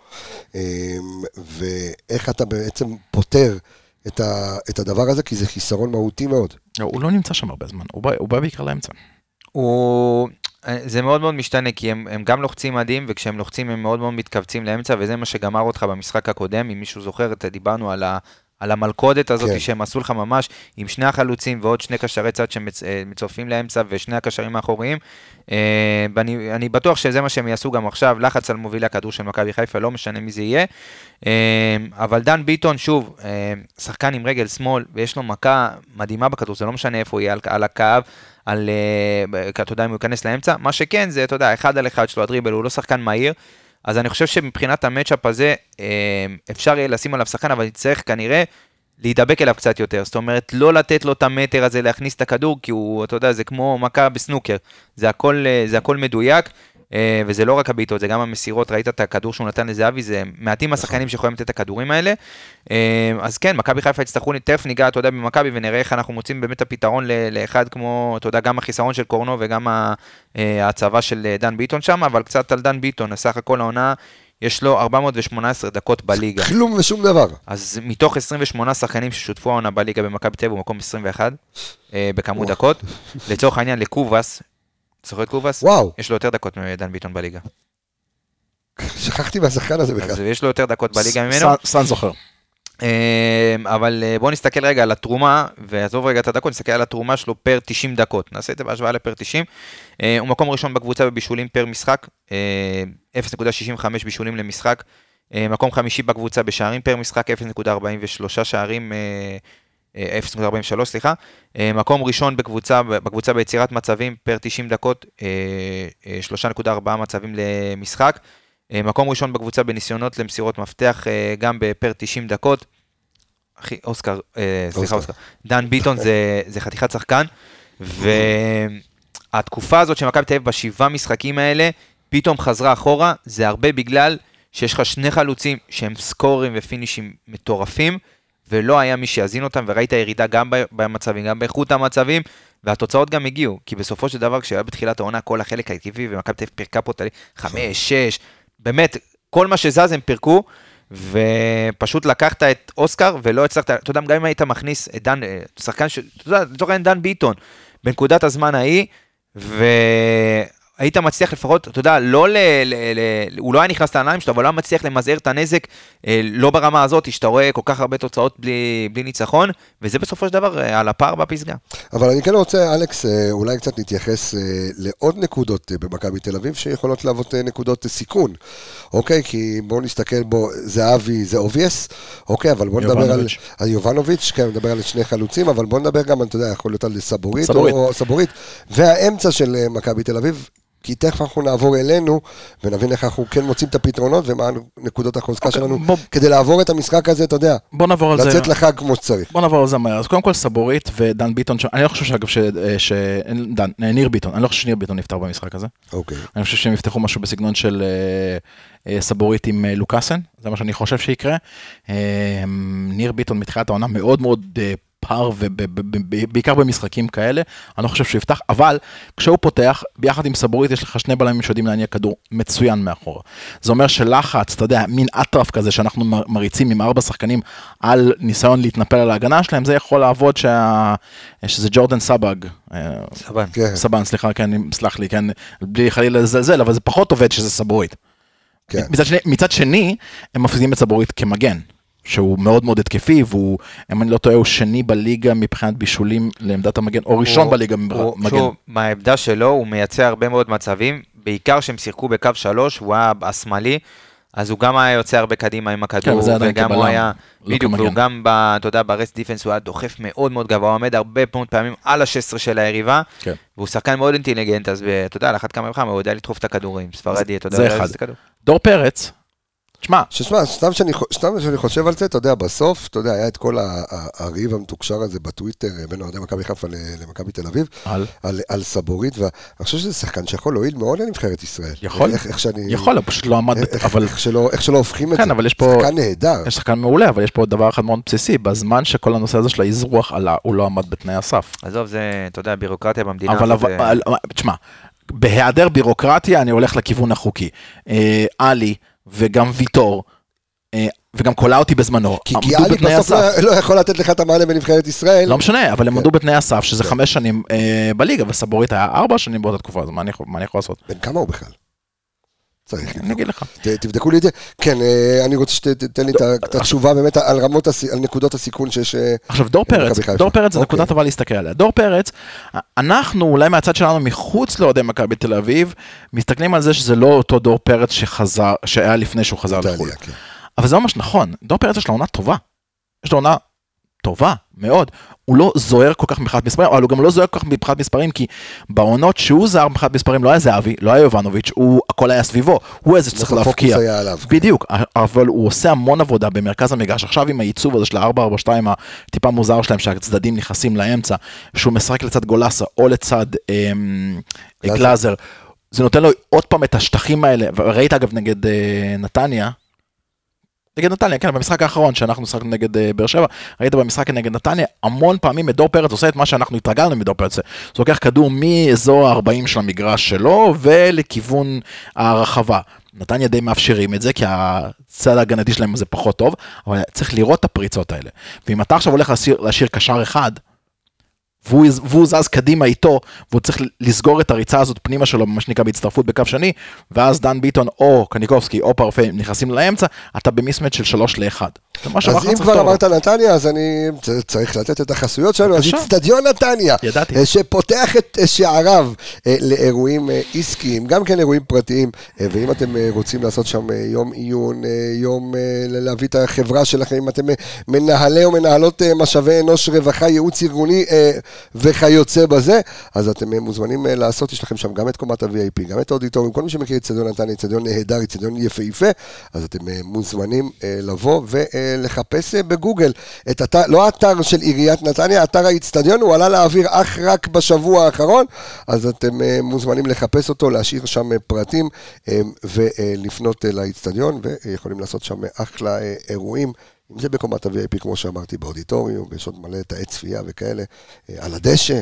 ואיך אתה בעצם פותר את הדבר הזה, כי זה חיסרון מהותי מאוד. הוא לא נמצא שם הרבה זמן, הוא בא בעיקר לאמצע. זה מאוד מאוד משתנה, כי הם גם לוחצים מדהים, וכשהם לוחצים הם מאוד מאוד מתכווצים לאמצע, וזה מה שגמר אותך במשחק הקודם, אם מישהו זוכר, דיברנו על ה... על המלכודת הזאת כן. שהם עשו לך ממש עם שני החלוצים ועוד שני קשרי צד שמצופים לאמצע ושני הקשרים האחוריים. אני, אני בטוח שזה מה שהם יעשו גם עכשיו, לחץ על מוביל הכדור של מכבי חיפה, לא משנה מי זה יהיה. אבל דן ביטון, שוב, שחקן עם רגל שמאל, ויש לו מכה מדהימה בכדור, זה לא משנה איפה הוא יהיה, על, על הקו, על, אתה יודע, אם הוא ייכנס לאמצע. מה שכן זה, אתה יודע, אחד על אחד שלו הדריבל, הוא לא שחקן מהיר, אז אני חושב שמבחינת המצ'אפ הזה, אפשר יהיה לשים עליו שחקן, אבל צריך כנראה להידבק אליו קצת יותר. זאת אומרת, לא לתת לו את המטר הזה, להכניס את הכדור, כי הוא, אתה יודע, זה כמו מכה בסנוקר. זה הכל, זה הכל מדויק, וזה לא רק הביטות, זה גם המסירות. ראית את הכדור שהוא נתן לזהבי, זה מעטים השחקנים שיכולים לתת את הכדורים האלה. אז כן, מכבי חיפה יצטרכו תכף ניגע, אתה יודע, במכבי, ונראה איך אנחנו מוצאים באמת הפתרון לאחד כמו, אתה יודע, גם החיסרון של קורנו וגם ההצבה של דן ביטון שם, אבל קצת על דן ביטון, סך הכל העונה, יש לו ארבע מאות ושמונה עשרה דקות בליגה. כלום ושום דבר. אז מתוך עשרים ושמונה שחקנים ששותפו העונה בליגה במכבי תל אביב, מקום עשרים ואחד, בכמות דקות. לצורך העניין, לקובס, שחקן קובס, יש לו יותר דקות מדן ביטון בליגה. שכחתי מהשחקן הזה בכלל. אז יש לו יותר דקות בליגה ממנו. סן זוכר. אבל בואו נסתכל רגע על התרומה, ועזוב רגע את הדקות, נסתכל על התרומה שלו פר תשעים דקות. נעשה את זה בהשוואה לפר תשעים. הוא מקום ראשון בקבוצה בבישולים פר משחק, אפס נקודה שישים וחמש בישולים למשחק. מקום חמישי בקבוצה בשערים פר משחק, אפס נקודה ארבעים ושלוש שערים אפס נקודה ארבעים ושלוש, סליחה, מקום ראשון בקבוצה, בקבוצה ביצירת מצבים פר תשעים דקות, שלוש נקודה ארבע מצבים למשחק, מקום ראשון בקבוצה בניסיונות למסירות מפתח, גם בפר תשעים דקות, אחי, אוסקר, סליחה אוסקר, דן ביטון זה, זה חתיכת שחקן, והתקופה הזאת שמכבי תל אביב בשבעה משחקים האלה, פתאום חזרה אחורה, זה הרבה בגלל שיש לך שני חלוצים שהם סקורים ופינישים מטורפים, ולא היה מי שיזין אותם, וראית הירידה גם במצבים, גם באיכות המצבים, והתוצאות גם הגיעו, כי בסופו של דבר, כשהיה בתחילת העונה, כל החלק ההתקיפי, ומכבי תל אביב פירקה פה תלי, חמש, שש, באמת, כל מה שזז הם פירקו, ופשוט לקחת את אוסקר, ולא הצלחת, אתה יודע, גם אם היית מכניס את דן, שחקן, אתה יודע, דן ביטון, בנקודת הזמן ההיא, ו... היית מצליח לפחות, אתה יודע, לא ל... ל, ל הוא לא היה נכנס לעיניים שלו, אבל לא מצליח למזער את הנזק, לא ברמה הזאת, שאתה רואה כל כך הרבה תוצאות בלי, בלי ניצחון, וזה בסופו של דבר על הפער בפסגה. אבל אני כן רוצה, אלכס, אולי קצת נתייחס לעוד נקודות במכבי תל אביב, שיכולות להוות נקודות סיכון. אוקיי, כי בואו נסתכל בו, זה אבי, זה אובייס, אוקיי, אבל בואו נדבר על... על יובנוביץ', כן, נדבר על שני חלוצים, אבל בואו נדבר גם, אתה יודע, יכול להיות על סבורית, סבורית. או, או סבורית, והאמצע של מכבי תל אביב, כי תכף אנחנו נעבור אלינו, ונבין איך אנחנו כן מוצאים את הפתרונות, ומה נקודות החוזקה שלנו, כדי לעבור את המשחק הזה, אתה יודע, לצאת לחג כמו שצריך. בוא נעבור על זה מהר. אז קודם כל סבורית ודן ביטון, אני לא חושב שאגב, דן, ניר ביטון, אני לא חושב שניר ביטון נפטר במשחק הזה. אוקיי. אני חושב שהם יפתחו משהו בסגנון של סבורית עם לוקאסן, זה מה שאני חושב שיקרה. ניר ביטון מתחילת העונה מאוד מאוד פאר, ובעיקר במשחקים כאלה, אני לא חושב שהוא יפתח, אבל כשהוא פותח, ביחד עם סבורית, יש לך שני בלמים שיודעים להניע כדור מצוין מאחורה. זה אומר שלחץ, אתה יודע, מין אטרף כזה, שאנחנו מריצים עם ארבע שחקנים, על ניסיון להתנפל על ההגנה שלהם, זה יכול לעבוד שה... שזה ג'ורדן סבג, סבן, סבן, סליחה, כן, סלח לי, כן, בלי חלילה לזלזל, אבל זה פחות עובד שזה סבורית. כן. מצד שני, מצד שני, הם מפסידים את סבורית כמגן. שהוא מאוד מאוד התקפי, והוא, אם אני לא טועה, הוא שני בליגה מבחינת בישולים לעמדת המגן, או ראשון בליגה מגן. מהעמדה שלו, הוא מייצר הרבה מאוד מצבים, בעיקר שהם שיחקו בקו שלוש, הוא היה השמאלי, אז הוא גם היה יוצא הרבה קדימה עם הכדור, וגם הוא היה, בדיוק, והוא גם, אתה יודע, ברסט דיפנס, הוא היה דוחף מאוד מאוד גבוה, הוא עומד הרבה פעמים על ה-שש עשרה של היריבה, והוא שחקן מאוד אינטליגנט, אז אתה יודע, לאחת כמה וכמה, הוא יודע לדחוף את הכדורים, ספרדי, אתה יודע, דור פרץ שמה, ששמה, סתם שאני, סתם שאני חושב על זה, אתה יודע, בסוף, אתה יודע, היה את כל הריב המתוקשר הזה בטוויטר, בין אוהדי מכבי חיפה למכבי תל אביב, על, על, על סבורית, ואני חושב שזה שחקן שיכול להועיל מאוד לנבחרת ישראל. יכול, איך, איך שאני, יכול, פשוט לא עמד, איך, אבל... איך שלא, איך שלא הופכים את זה, שחקן נהדר. יש שחקן מעולה, אבל יש פה דבר אחד מאוד בסיסי, בזמן שכל הנושא הזה של האזרוח עלה, הוא לא עמד בתנאי הסף. עזוב, זה, אתה יודע, בירוקרטיה במדינה. אבל, אבל, אבל, שמה, בהיעדר בירוקרטיה, אני הולך לכיוון החוקי. אה, אלי, וגם ויטור, וגם קולה אותי בזמנו. כי אלי בסוף לא יכול לתת לך את המעלה בנבחרת ישראל. לא משנה, אבל הם עמדו בתנאי הסף, שזה חמש שנים בליגה, וסבורית היה ארבע שנים באותה תקופה, אז מה אני יכול לעשות? בן כמה הוא בכלל? צריך. אני אגיד לך. תבדקו לי את זה. כן, אני רוצה שתתן לי את התשובה באמת על נקודות הסיכון שיש... עכשיו, דור פרץ, דור פרץ זה נקודה טובה להסתכל עליה. דור פרץ, אנחנו אולי מהצד שלנו מחוץ לאוהדי מכבי תל אביב, מסתכלים על זה שזה לא אותו דור פרץ שחזר, שהיה לפני שהוא חזר לחו"ל. אבל זה ממש נכון. דור פרץ יש לו עונה טובה. יש לו עונה טובה מאוד. הוא לא זוהר כל כך מבחינת מספרים, אבל הוא גם לא זוהר כל כך מבחינת מספרים, כי בעונות שהוא זהר מבחינת מספרים, לא היה זהבי, לא היה יובנוביץ', הכל היה סביבו, הוא איזה צריך להפקיע. בדיוק, אבל הוא עושה המון עבודה במרכז המגרש, עכשיו עם העיצוב הזה של ה-ארבע ארבע שתיים, הטיפה מוזר שלהם, שהצדדים נכנסים לאמצע, שהוא משחק לצד גולסה, או לצד גלאזר, זה נותן לו עוד פעם את השטחים האלה, ראית אגב נגד נתניה, נגד נתניה, כן, במשחק האחרון שאנחנו שחקנו נגד בר שבע, ראית במשחק נגד נתניה, המון פעמים דור פרץ עושה את מה שאנחנו התרגלנו מדור פרץ, זה לוקח כדור מאזור ה-ארבעים של המגרש שלו, ולכיוון הרחבה. נתניה די מאפשרים את זה, כי הצד ההגנתי שלהם זה פחות טוב, אבל צריך לראות את הפריצות האלה. ואם אתה עכשיו הולך להשאיר קשר אחד, והוא, והוא זז קדימה איתו, והוא צריך לסגור את הריצה הזאת פנימה שלו, ממש נקרא בהצטרפות בקו שני, ואז דן ביטון או קניקובסקי או פרפי נכנסים לאמצע, אתה במיסמט של שלוש לאחד. אז אם כבר אמרת נתניה, אז אני צריך לתת את החסויות שלנו, אז אצטדיון נתניה, שפותח את שעריו לאירועים עסקיים, גם כן אירועים פרטיים, ואם אתם רוצים לעשות שם יום עיון, יום להביא את החברה שלכם, אם אתם מנהלי או מנהלות משאבי אנוש, רווחה, ייעוץ ארגוני וכיוצא בזה, אז אתם מוזמנים לעשות, יש לכם שם גם את קומת ה-וי איי פי, גם את האודיטורים, כל מי שמכיר אצטדיון נתניה, אצטדיון נהדר, אצטדיון יפהפה, אז אתם מוזמנים לבוא ו לחפש בגוגל את אתר, לא אתר של עיריית נתניה, אתר האצטדיון, הוא עלה לאוויר אך רק בשבוע האחרון, אז אתם מוזמנים לחפש אותו, להשאיר שם פרטים ולפנות לאצטדיון, ויכולים לעשות שם אחלה אירועים, אם זה בקומת ה-וי איי פי, כמו שאמרתי, באודיטוריום, יש עוד מלא תאי צפייה וכאלה, על הדשא,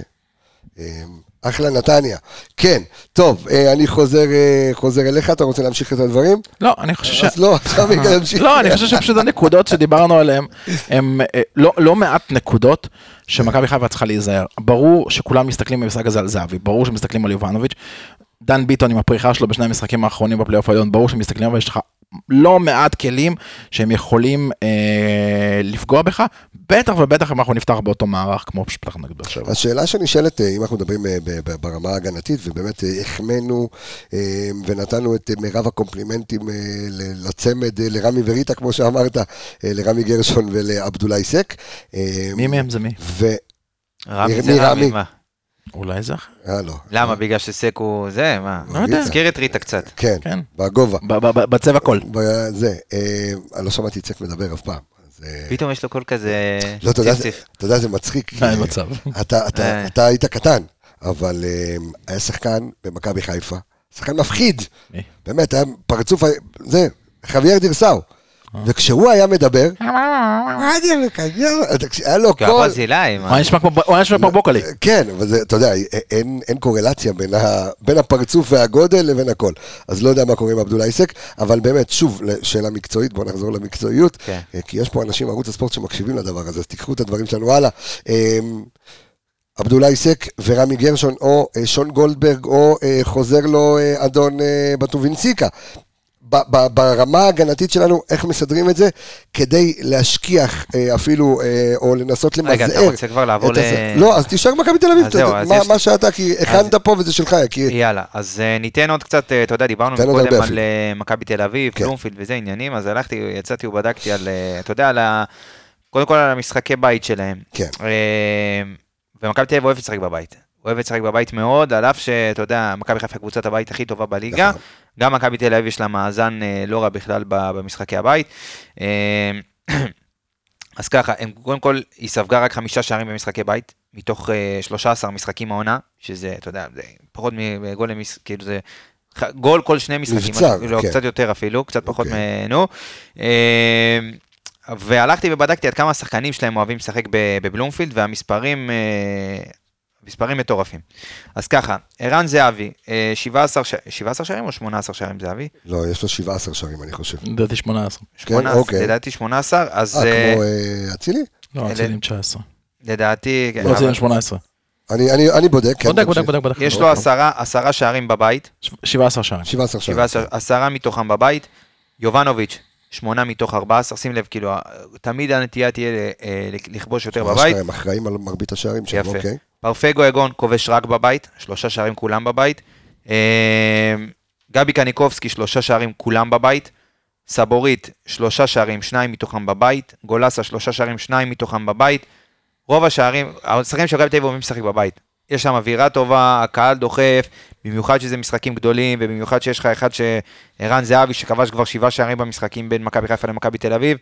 אחלה נתניה, כן, טוב, אני חוזר, חוזר אליך, אתה רוצה להמשיך את הדברים? לא, אני חושב ש... אז לא, עכשיו אני להמשיך. לא, אני חושב שפשוט הנקודות שדיברנו עליהן, הן לא מעט נקודות שמכבי חיפה צריכה להיזהר. ברור שכולם מסתכלים במשחק הזה על זהבי, ברור שמסתכלים על יובנוביץ', דן ביטון עם הפריחה שלו בשני המשחקים האחרונים בפלייאוף העליון, ברור שמסתכלים אבל יש לך לא מעט כלים שהם יכולים אה, לפגוע בך, בטח ובטח אם אנחנו נפתח באותו מערך כמו שפתח נגד בר שבע. השאלה שנשאלת, אם אנחנו מדברים ברמה ההגנתית, ובאמת החמנו אה, ונתנו את מירב הקומפלימנטים אה, לצמד, אה, לרמי וריטה כמו שאמרת, אה, לרמי גרשון ולאבדולאי סק. אה, מי מהם זה מי? ו... רמי זה רמי, מה? אולי זה? אה, לא. למה? בגלל שסק הוא זה? מה? לא יודע. תזכיר את ריטה קצת. כן, בגובה. בצבע קול. זה, אני לא שמעתי סק מדבר אף פעם. פתאום יש לו קול כזה... לא, אתה יודע, זה מצחיק. מה עם מצב? אתה היית קטן, אבל היה שחקן במכבי חיפה, שחקן מפחיד. באמת, היה פרצוף, זה, חוויאר דרסאו. וכשהוא היה מדבר, היה לו כל... הוא נשמע כמו בוקלי. כן, אבל אתה יודע, אין קורלציה בין הפרצוף והגודל לבין הכל. אז לא יודע מה קורה עם אבדולאי סק, אבל באמת, שוב, שאלה מקצועית, בואו נחזור למקצועיות, כי יש פה אנשים בערוץ הספורט שמקשיבים לדבר הזה, אז תיקחו את הדברים שלנו הלאה. אבדולאי סק ורמי גרשון, או שון גולדברג, או חוזר לו אדון בטובינציקה. ברמה ההגנתית שלנו, איך מסדרים את זה, כדי להשכיח אפילו, או לנסות למזער. רגע, אתה רוצה כבר לעבור ל... לא, אז תישאר מכבי תל אביב, מה שאתה, כי הכנת פה וזה שלך, יקירי. יאללה, אז ניתן עוד קצת, אתה יודע, דיברנו קודם על מכבי תל אביב, בלומפילד וזה עניינים, אז הלכתי, יצאתי ובדקתי על, אתה יודע, קודם כל על המשחקי בית שלהם. כן. ומכבי תל אביב אוהב לשחק בבית. אוהב לשחק בבית מאוד, על אף שאתה יודע, מכבי חיפה קבוצת הבית הכי טובה בליגה, גם מכבי תל אביב יש לה מאזן לא רע בכלל במשחקי הבית, אז ככה, קודם כל היא ספגה רק חמישה שערים במשחקי בית, מתוך שלושה עשר משחקים העונה, שזה, אתה יודע, פחות מגול, כאילו זה גול כל שני משחקים, קצת יותר אפילו, קצת פחות מנו, והלכתי ובדקתי עד כמה השחקנים שלהם אוהבים לשחק בבלומפילד, והמספרים... מספרים מטורפים. אז ככה, ערן זהבי, שבע עשרה שערים או שמונה עשר שערים זהבי? לא, יש לו שבע עשרה שערים, אני חושב. לדעתי שמונה עשרה. לדעתי שמונה עשרה, אז... אה, כמו אצילי? לא, אצילי עם תשע עשרה. לדעתי... לא, אצילי עם שמונה עשרה. אני בודק. בודק, בודק, בודק. יש לו עשרה שערים בבית. שבע עשרה שערים. שבע עשרה שערים. עשרה מתוכם בבית. יובנוביץ'. שמונה מתוך ארבע עשרה, שים לב, כאילו, תמיד הנטייה תהיה לכבוש יותר בבית. הם אחראים על מרבית השערים שלו, אוקיי. פרפגו אגון, כובש רק בבית, שלושה שערים כולם בבית. גבי קניקובסקי, שלושה שערים כולם בבית. סבורית, שלושה שערים, שניים מתוכם בבית. גולסה, שלושה שערים, שניים מתוכם בבית. רוב השערים, השחקים של מכבי תל אביב אומרים משחק בבית. יש שם אווירה טובה, הקהל דוחף, במיוחד שזה משחקים גדולים, ובמיוחד שיש לך אחד שערן זהבי, שכבש כבר שבעה שערים במשחקים בין מכבי חיפה למכבי תל אביב.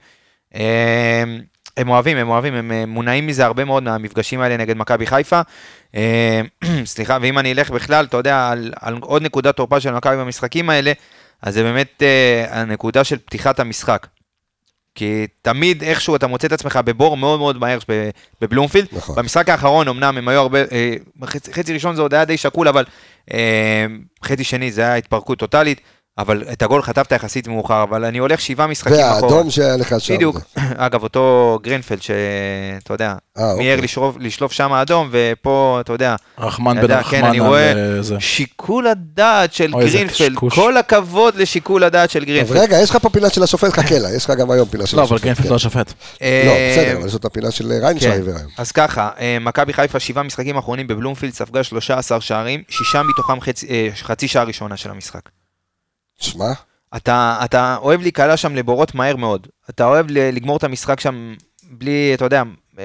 הם אוהבים, הם אוהבים, הם מונעים מזה הרבה מאוד מהמפגשים האלה נגד מכבי חיפה. סליחה, ואם אני אלך בכלל, אתה יודע, על, על עוד נקודת תורפה של מכבי במשחקים האלה, אז זה באמת הנקודה של פתיחת המשחק. כי תמיד איכשהו אתה מוצא את עצמך בבור מאוד מאוד מהר בבלומפילד. נכון. במשחק האחרון, אמנם הם היו הרבה, חצי, חצי ראשון זה עוד היה די שקול, אבל חצי שני זה היה התפרקות טוטלית, אבל את הגול חטפת יחסית מאוחר, אבל אני הולך שבעה משחקים אחורה. והאדום שהיה לך שם. בדיוק. אגב, אותו גרינפלד שאתה יודע, מיהר לשלוף שם האדום, ופה, אתה יודע, רחמן בן רחמן. אני רואה שיקול הדעת של גרינפלד, כל הכבוד לשיקול הדעת של גרינפלד. רגע, יש לך פה פינה של השופט, חכה לה, יש לך גם היום פינה של השופט. לא, אבל גרינפלד לא השופט. לא, בסדר, אבל יש אותה פינה של רן שרייבר היום. אז ככה, מכבי חיפה, שבעה משחקים אחרונים בבלומפילד, ספגה שלושה עשר שערים, שישה מתוכם חצי שעה ראשונה של המשחק. תשמע. אתה, אתה אוהב להיקלע שם לבורות מהר מאוד. אתה אוהב לגמור את המשחק שם בלי, אתה יודע,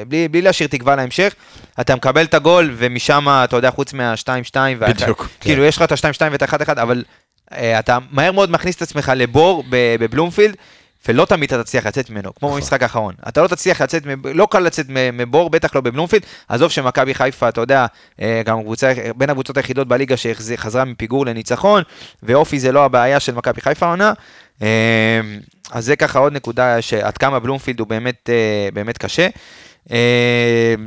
בלי, בלי להשאיר תקווה להמשך. אתה מקבל את הגול, ומשם, אתה יודע, חוץ מה-שתיים שתיים. בדיוק. כאילו, יש לך את ה-שתיים שתיים ואת ה-אחת אחת, אבל אתה מהר מאוד מכניס את עצמך לבור בבלומפילד, ולא תמיד אתה תצליח לצאת ממנו, כמו במשחק האחרון. אתה לא תצליח לצאת, לא קל לצאת מבור, בטח לא בבלומפילד, עזוב שמכבי חיפה, אתה יודע, גם בין הקבוצות היחידות בליגה שחזרה מפיגור לניצחון, ואופי זה לא הבעיה של מכבי חיפה עונה, אז זה ככה עוד נקודה שעד כמה בלומפילד הוא באמת, באמת קשה,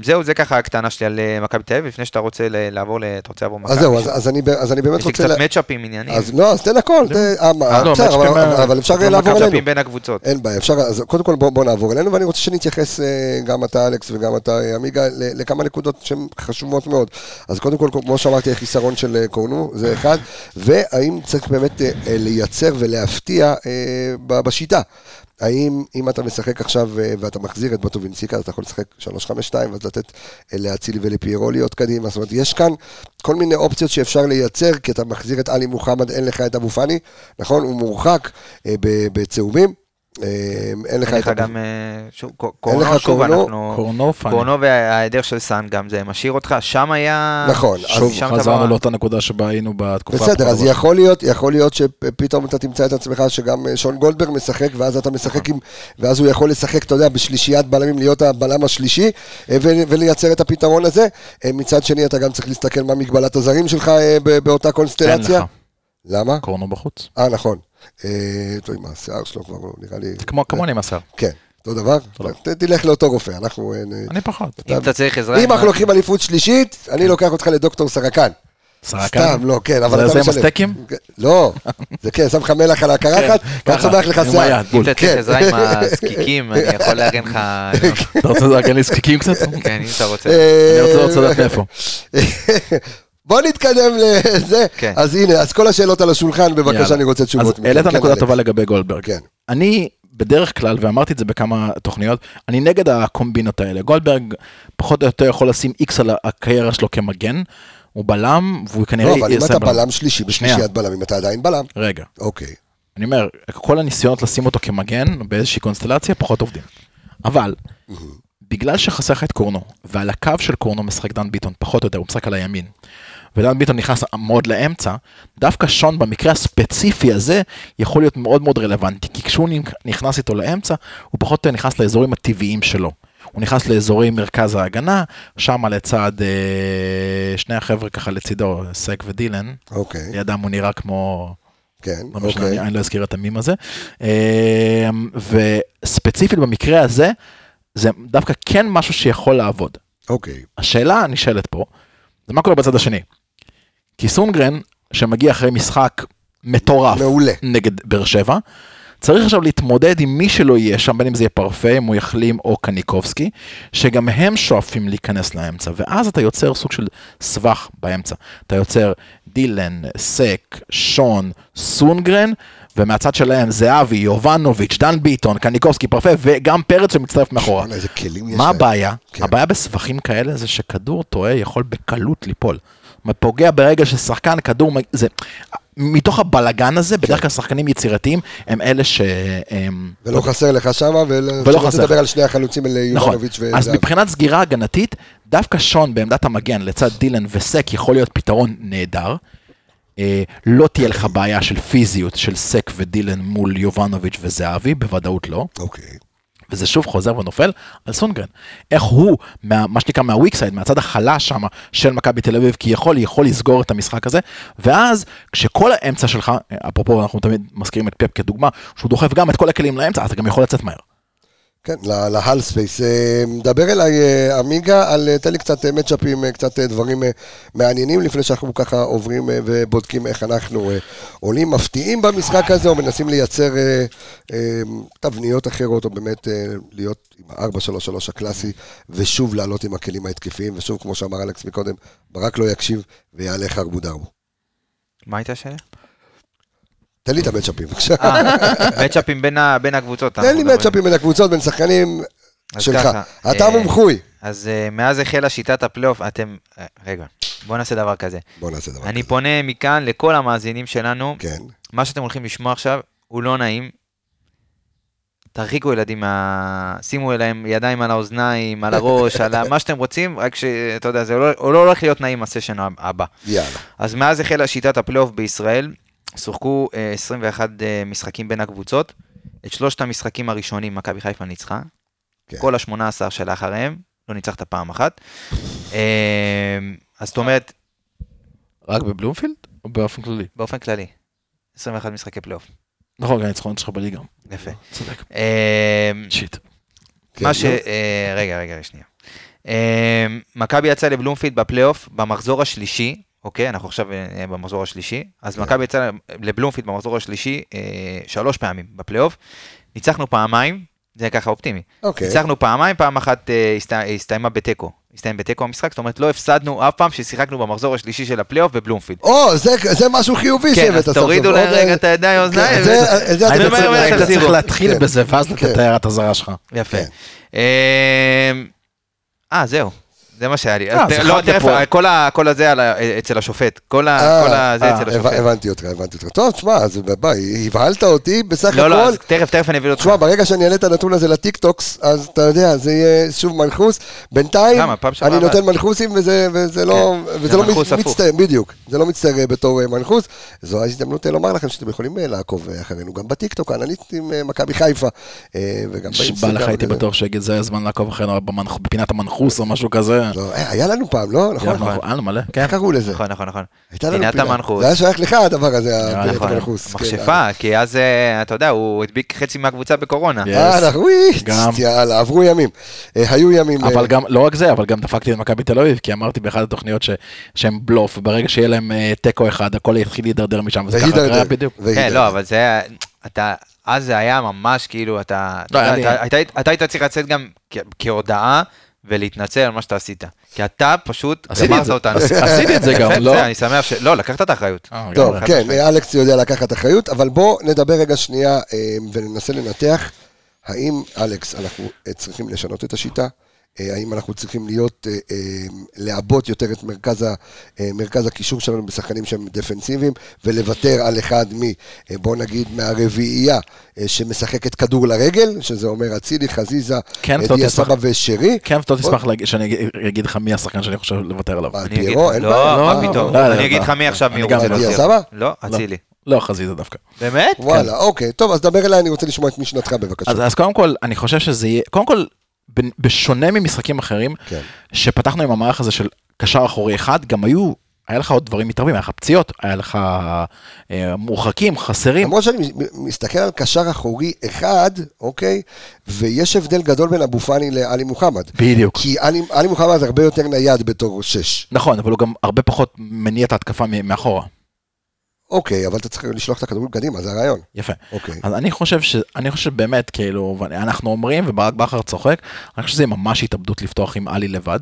זהו, זה ככה הקטנה שלי על מכבי תל אביב, לפני שאתה רוצה לעבור, אתה רוצה לעבור מכבי. אז זהו, אז אני באמת רוצה... יש לי קצת מצ'אפים עניינים. לא, אז תן הכל, אבל אפשר לעבור אלינו. מצ'אפים בין הקבוצות. אין בעיה, אפשר, אז קודם כל בוא נעבור אלינו, ואני רוצה שנתייחס גם אתה אלכס וגם אתה אמיגה, לכמה נקודות שהן חשובות מאוד. אז קודם כל, כמו שאמרתי, חיסרון של קורנו, זה אחד, והאם צריך באמת לייצר ולהפתיע בשיטה. האם אם אתה משחק עכשיו ואתה מחזיר את בטובינציקה, אז אתה יכול לשחק שלוש חמש שתיים, ואז לתת לאצילי ולפירו להיות קדימה, זאת אומרת, יש כאן כל מיני אופציות שאפשר לייצר, כי אתה מחזיר את אלי מוחמד, אין לך את אבו פאני, נכון? הוא מורחק בצהובים, אין לך את אבו... קורנו, פאני. קורנו וההיעדר של סן גם, זה משאיר אותך, שם היה... נכון. שוב, חזרנו לאותה נקודה שבה היינו בתקופה... בסדר, אז יכול להיות שפתאום אתה תמצא את עצמך שגם שון גולדברג משחק, ואז אתה משחק עם... ואז הוא יכול לשחק, אתה יודע, בשלישיית בלמים, להיות הבלם השלישי, ולייצר את הפתרון הזה. מצד שני, אתה גם צריך להסתכל מה מגבלת הזרים שלך באותה קונסטלציה. למה? קורנו בחוץ. אה, נכון. טוב, עם השיער שלו כבר נראה לי... כמו אני עם השיער. כן, אותו דבר. תלך לאותו רופא, אנחנו... אני פחות. אם אתה צריך עזרה... אם אנחנו לוקחים אליפות שלישית, אני לוקח אותך לדוקטור סרקן. סרקן? סתם, לא, כן, אבל אתה משלם. זה מסטקים? לא, זה כן, שם לך מלח על הקרחת, כאן שמח לך שיער. אם אתה צריך עזרה עם הזקיקים, אני יכול להגן לך... אתה רוצה להגן לי זקיקים קצת? כן, אם אתה רוצה. אני רוצה לדעת מאיפה. בוא נתקדם לזה, אז הנה, אז כל השאלות על השולחן, בבקשה אני רוצה תשובות. אז העלית הנקודה טובה לגבי גולדברג. אני בדרך כלל, ואמרתי את זה בכמה תוכניות, אני נגד הקומבינות האלה. גולדברג פחות או יותר יכול לשים איקס על הקריירה שלו כמגן, הוא בלם, והוא כנראה... לא, אבל אם אתה בלם שלישי, בשלישיית בלם, אם אתה עדיין בלם. רגע. אוקיי. אני אומר, כל הניסיונות לשים אותו כמגן, באיזושהי קונסטלציה, פחות עובדים. אבל... בגלל שחסך את קורנו, ועל הקו של קורנו משחק דן ביטון, פחות או יותר, הוא משחק על הימין, ודן ביטון נכנס מאוד לאמצע, דווקא שון במקרה הספציפי הזה, יכול להיות מאוד מאוד רלוונטי, כי כשהוא נכנס איתו לאמצע, הוא פחות או יותר נכנס לאזורים הטבעיים שלו, הוא נכנס לאזורי מרכז ההגנה, שם לצד שני החבר'ה ככה לצידו, סק ודילן, אוקיי. לידם הוא נראה כמו... כן, אוקיי. אני לא אזכיר את המים הזה, וספציפית במקרה הזה, זה דווקא כן משהו שיכול לעבוד. אוקיי. השאלה הנשאלת פה, זה מה קורה בצד השני? כי סונגרן, שמגיע אחרי משחק מטורף נגד בר שבע, צריך עכשיו להתמודד עם מי שלא יהיה שם, בין אם זה יהיה פרפה, אם הוא יחלים או קניקובסקי, שגם הם שואפים להיכנס לאמצע, ואז אתה יוצר סוג של סבך באמצע. אתה יוצר דילן, סק, שון, סונגרן, ומהצד שלהם זהבי, יובנוביץ', דן ביטון, קניקובסקי, פרפה, וגם פרץ שמצטרף מאחורה. מה הבעיה? הבעיה בסבכים כאלה זה שכדור טועה יכול בקלות ליפול. מפוגע ברגע ששחקן כדור... זה... מתוך הבלגן הזה, בדרך כלל שחקנים יצירתיים, הם אלה ש... ולא חסר לך שמה, ולא חסר. לדבר על שני החלוצים אל יובנוביץ' וזהבי. אז מבחינת סגירה הגנתית, דווקא שון בעמדת המגן, לצד דילן וסק, יכול להיות פתרון נהדר. לא תהיה לך בעיה של פיזיות, של סק ודילן מול יובנוביץ' וזהבי, בוודאות לא. אוקיי. וזה שוב חוזר ונופל על סונגרן. איך הוא, מה שנקרא מהוויקסייד, מהצד החלש שם של מכבי תל אביב, כי יכול, יכול לסגור את המשחק הזה, ואז כשכל האמצע שלך, אפרופו אנחנו תמיד מזכירים את פפ כדוגמה, שהוא דוחף גם את כל הכלים לאמצע, אתה גם יכול לצאת מהר. כן, להל ספייס. מדבר אליי אמיגה, על תן לי קצת מצ'אפים, קצת דברים מעניינים, לפני שאנחנו ככה עוברים ובודקים איך אנחנו עולים, מפתיעים במשחק הזה, או מנסים לייצר תבניות אחרות, או באמת להיות עם ה-ארבע שלוש שלוש הקלאסי, ושוב לעלות עם הכלים ההתקפיים, ושוב, כמו שאמר אלכס מקודם, ברק לא יקשיב ויעלה חרבו דרבו. מה הייתה השאלה? תן לי את המצ'אפים, בבקשה. מצ'אפים בין הקבוצות. תן לי מצ'אפים בין הקבוצות, בין שחקנים שלך. אתה מומחוי. אז מאז החלה שיטת הפלייאוף, אתם... רגע, בואו נעשה דבר כזה. בואו נעשה דבר כזה. אני פונה מכאן לכל המאזינים שלנו. כן. מה שאתם הולכים לשמוע עכשיו, הוא לא נעים. תרחיקו ילדים, שימו אליהם ידיים על האוזניים, על הראש, על מה שאתם רוצים, רק שאתה יודע, זה לא הולך להיות נעים הסשן הבא. יאללה. אז מאז החלה שיטת הפלייאוף בישראל, שוחקו עשרים ואחד משחקים בין הקבוצות, את שלושת המשחקים הראשונים מכבי חיפה ניצחה, כל ה-שמונה עשר של אחריהם, לא ניצחת פעם אחת, אז זאת אומרת... רק בבלומפילד או באופן כללי? באופן כללי, עשרים ואחד משחקי פלייאוף. נכון, גם ניצחון שלך בליגה. יפה. צודק. שיט. מה ש... רגע, רגע, שנייה. מכבי יצא לבלומפילד בפלייאוף במחזור השלישי, אוקיי, אנחנו עכשיו במחזור השלישי, אז מכבי יצא לבלומפילד במחזור השלישי שלוש פעמים בפלייאוף, ניצחנו פעמיים, זה ככה אופטימי, ניצחנו פעמיים, פעם אחת הסתיימה בטקו, הסתיים בטקו המשחק, זאת אומרת, לא הפסדנו אף פעם ששיחקנו במחזור השלישי של הפלייאוף בבלומפילד. או, זה משהו חיובי שבאת הסוף. כן, אז תורידו לרגע את הידיים אוזניים. אתה צריך להתחיל בזה, ואז לתאר את הזרה שלך. יפה. אה, זהו. זה מה שהיה לי. לא, תראה, כל הזה אצל השופט. כל הזה אצל השופט. הבנתי אותך, הבנתי אותך. טוב, תשמע, הבהלת אותי בסך הכל. לא, לא, תכף, תכף אני אביא אותך. תשמע, ברגע שאני אעלה את הנתון הזה לטיקטוקס, אז אתה יודע, זה יהיה שוב מנחוס. בינתיים, אני נותן מנחוסים, וזה לא מצטער, בדיוק. זה לא מצטער בתור מנחוס. זו ההזדמנות לומר לכם שאתם יכולים לעקוב אחרינו, גם בטיקטוק, האנליסטים מכבי חיפה. שבא לך, הייתי בטוח שיגיד, זה הזמן לעקוב אחרינו בפינת המנחוס או משהו כזה. היה לנו פעם, לא? נכון, נכון. היה לנו מלא. איך קראו לזה? נכון, נכון, נכון. הייתה לנו פעם. זה היה שייך לך הדבר הזה, הפינת המנחוס. מכשפה, כי אז, אתה יודע, הוא הדביק חצי מהקבוצה בקורונה. אה, נכון, יאללה, עברו ימים. היו ימים. אבל גם, לא רק זה, אבל גם דפקתי את מכבי תל אביב, כי אמרתי באחת התוכניות שהם בלוף, וברגע שיהיה להם טקו אחד, הכל יתחיל להידרדר משם, וזה ככה קרה בדיוק. כן, לא, אבל זה, אתה... אז זה היה ממש כאילו, אתה היית צריך לצאת גם כהודעה, ולהתנצל על מה שאתה עשית. כי אתה פשוט גמרת אותנו. עשיתי את זה גם, לא? אני שמח ש... לא, לקחת את האחריות. טוב, כן, אלכס יודע לקחת את האחריות, אבל בוא נדבר רגע שנייה וננסה לנתח, האם, אלכס, אנחנו צריכים לשנות את השיטה? האם אנחנו צריכים להיות, לעבות יותר את מרכז הקישור שלנו בשחקנים שהם דפנסיביים, ולוותר על אחד מ, בוא נגיד, מהרביעייה שמשחקת כדור לרגל, שזה אומר אצילי, חזיזה, דיה סבא ושרי. כן, אתה תשמח שאני אגיד לך מי השחקן שאני חושב לוותר עליו. פירו, אין בעיה. לא, פתאום. אני אגיד לך מי עכשיו מי הוא. זה דיה סבא? לא, אצילי. לא, חזיזה דווקא. באמת? וואלה, אוקיי. טוב, אז דבר אליי, אני רוצה לשמוע את משנתך בבקשה. אז קודם כל, אני חושב שזה יהיה, קודם כל בשונה ממשחקים אחרים, שפתחנו עם המערך הזה של קשר אחורי אחד, גם היו, היה לך עוד דברים מתערבים, היה לך פציעות, היה לך מורחקים, חסרים. למרות שאני מסתכל על קשר אחורי אחד, אוקיי, ויש הבדל גדול בין אבו פאני לאלי מוחמד. בדיוק. כי אלי מוחמד הרבה יותר נייד בתור שש. נכון, אבל הוא גם הרבה פחות מניע את ההתקפה מאחורה. אוקיי, אבל אתה צריך לשלוח את הכדורים קדימה, זה הרעיון. יפה. אוקיי. אז אני חושב ש... אני חושב באמת, כאילו, אנחנו אומרים, וברק בחר צוחק, אני חושב שזה ממש התאבדות לפתוח עם אלי לבד.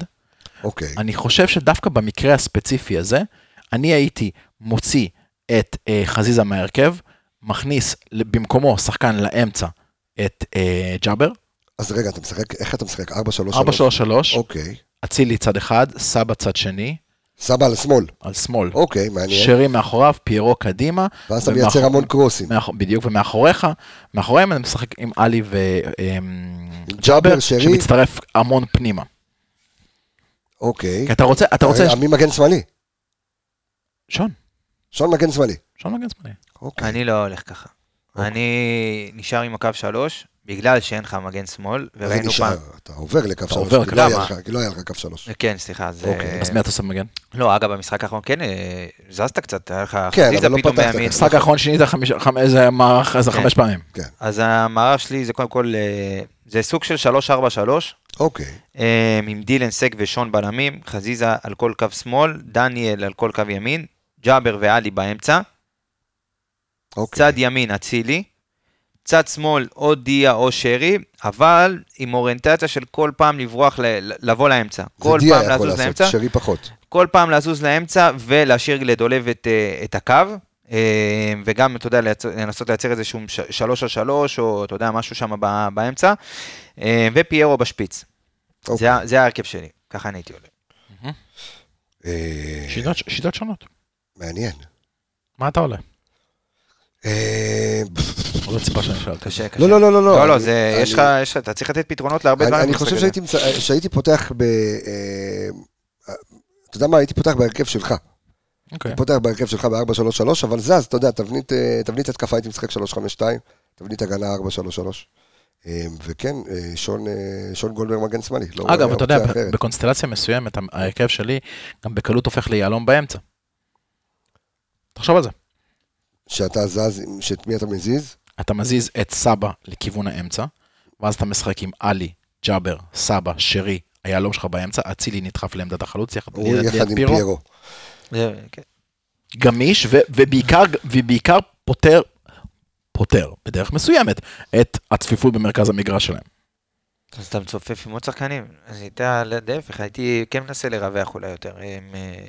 אוקיי. אני חושב שדווקא במקרה הספציפי הזה, אני הייתי מוציא את אה, חזיזה מהרכב, מכניס במקומו שחקן לאמצע את אה, ג'אבר. אז רגע, אתה משחק, איך אתה משחק? ארבע שלוש שלוש. אוקיי. אצילי צד אחד, סבא צד שני. סבא על שמאל. על שמאל. אוקיי, מעניין. שרי מאחוריו, פיירו קדימה. ואז אתה מייצר המון קרוסים. בדיוק, ומאחוריך, מאחוריהם אני משחק עם אלי וג'אבר, שמצטרף המון פנימה. אוקיי. אתה רוצה, אתה רוצה... מי מגן שמאלי? שון. שון מגן שמאלי. שון מגן שמאלי. אוקיי. אני לא הולך ככה. אני נשאר עם הקו שלוש, בגלל שאין לך מגן שמאל, וראינו פעם... אתה עובר לקו שלוש, כי לא היה לך קו שלוש. כן, סליחה, אז... אז מי אתה עושה מגן? לא, אגב, במשחק האחרון, כן, זזת קצת, היה לך חזיזה פתאום מהימין. במשחק האחרון שנית איזה מערך, איזה חמש פעמים. אז המערך שלי זה קודם כל, זה סוג של שלוש ארבע שלוש. אוקיי. עם דילן, סק ושון בלמים, חזיזה על כל קו שמאל, דניאל על כל קו ימין, ג'אבר ואלי באמצע, צד ימין אצילי, צד שמאל או דיה או שרי, אבל עם אוריינטציה של כל פעם לברוח, לבוא לאמצע. כל פעם לזוז לאמצע. שרי פחות. כל פעם לזוז לאמצע ולהשאיר לדולב את הקו, וגם, אתה יודע, לנסות לייצר איזשהו שלוש על שלוש, או אתה יודע, משהו שם באמצע, ופיירו בשפיץ. זה ההרכב שלי, ככה אני הייתי עולה. שיטות שונות. מעניין. מה אתה עולה? לא, לא, לא, לא, לא, לא, זה, יש לך, אתה צריך לתת פתרונות להרבה דברים. אני חושב שהייתי פותח ב, אתה יודע מה, הייתי פותח בהרכב שלך. הייתי פותח בהרכב שלך ב-ארבע שלוש שלוש, אבל זז, אתה יודע, תבנית התקפה, הייתי משחק שלוש חמש שתיים, תבנית הגנה ארבע שלוש שלוש. וכן, שון גולדברג מגן שמאלי. אגב, אתה יודע, בקונסטלציה מסוימת, ההרכב שלי גם בקלות הופך ליעלום באמצע. תחשוב על זה. שאתה זז, שאת מי אתה מזיז? אתה מזיז את סבא לכיוון האמצע, ואז אתה משחק עם אלי ג'אבר, סבא, שרי, היעלום שלך באמצע, אצילי נדחף לעמדת החלוץ, יחד עם פירו. גמיש, ובעיקר פותר, פותר, בדרך מסוימת, את הצפיפות במרכז המגרש שלהם. אז אתה מצופף עם עוד שחקנים, אז הייתה להפך, הייתי כן מנסה לרווח אולי יותר,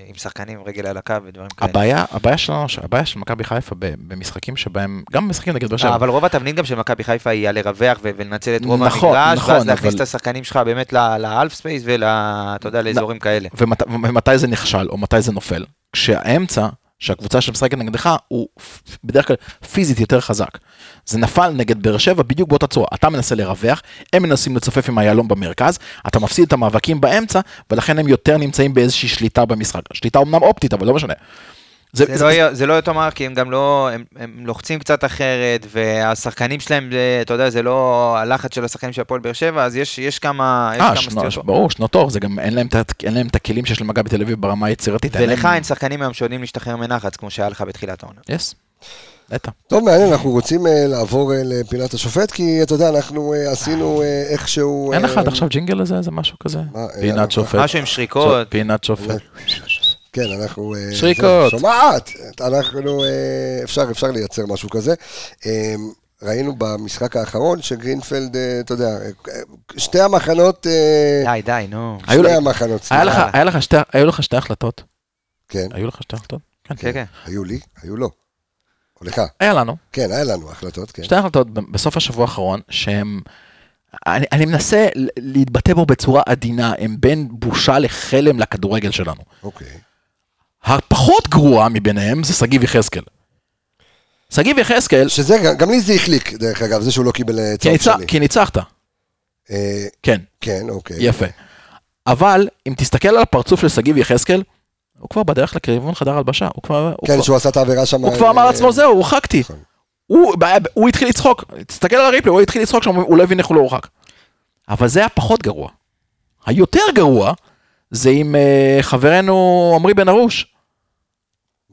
עם שחקנים, רגל על הקו ודברים כאלה. הבעיה, הבעיה שלנו, הבעיה של מכבי חיפה במשחקים שבהם, גם במשחקים נגד באר שבע. אבל רוב התבנית גם של מכבי חיפה היא לרווח ולנצל את רוב המגרש, ואז להכניס את השחקנים שלך באמת לאלף ספייס ולאזורים כאלה. ומתי זה נכשל, או מתי זה נופל? כשהאמצע, שהקבוצה שמשחקת נגדך, הוא בדרך כלל פיזית יותר חזק. זה נפל נגד באר שבע בדיוק באותה צורה. אתה מנסה לרווח, הם מנסים לצופף עם היעלום במרכז, אתה מפסיד את המאבקים באמצע, ולכן הם יותר נמצאים באיזושהי שליטה במשחק. שליטה אומנם אופטית, אבל לא משנה. זה, זה, זה, לא, זה... זה לא אותו מרק, כי הם גם לא, הם, הם לוחצים קצת אחרת, והשחקנים שלהם, אתה יודע, זה לא הלחץ של השחקנים של הפועל באר שבע, אז יש, יש כמה, יש 아, כמה שנו, סטיות. ברור, שנותו, זה גם, אין להם, אין להם את הכלים שיש למגע בתל אביב ברמה היצירתית. ולך אין שחקנים היום שעודים להשתחרר מנחץ, כמו שהיה לך בתחילת העונה. יס. נטע. טוב, מעניין, אנחנו רוצים לעבור לפינת השופט, כי אתה יודע, אנחנו עשינו איכשהו... אין לך עד עכשיו ג'ינגל הזה, זה משהו כזה? פינת שופט. משהו עם שריקות. פינת שופט. כן, אנחנו... שריקות. שומעת! אנחנו... אפשר, אפשר לייצר משהו כזה. ראינו במשחק האחרון שגרינפלד, אתה יודע, שתי המחנות... די, די, נו. שתי המחנות. היו לך שתי החלטות? כן. היו לך שתי החלטות? כן, כן. היו לי? היו לא. הולכה. היה לנו. כן, היה לנו החלטות, כן. שתי החלטות בסוף השבוע האחרון, שהם... אני, אני מנסה להתבטא בו בצורה עדינה, הם בין בושה לחלם לכדורגל שלנו. אוקיי. הפחות גרועה מביניהם זה סגיבי חסקל. סגיבי חסקל... שזה, גם לי זה החליק, דרך אגב, זה שהוא לא קיבל צהוב שלי. כי ניצחת. אה, כן. כן, אוקיי. יפה. אבל, אם תסתכל על הפרצוף של סגיבי חסקל, הוא כבר בדרך לכיוון חדר הלבשה, הוא כבר... כן, שהוא עשה את העבירה שם... הוא כבר אמר לעצמו, זהו, הורחקתי. הוא התחיל לצחוק, תסתכל על הריפלי, הוא התחיל לצחוק, הוא לא הבין איך הוא לא הורחק. אבל זה היה פחות גרוע. היותר גרוע, זה עם חברנו עמרי בן ארוש.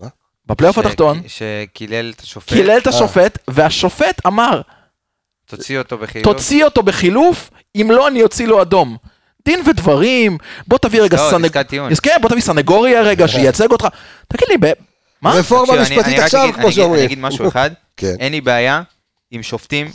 מה? בפלייאוף התחתון. שקילל את השופט. קילל את השופט, והשופט אמר... תוציא אותו בחילוף. תוציא אותו בחילוף, אם לא אני אוציא לו אדום. דין ודברים, בוא תביא רגע סנגוריה רגע שייצג אותך, תגיד לי, מה? רפורמה משפטית עכשיו כמו שאומרים. אני אגיד משהו אחד, אין לי בעיה עם שופטים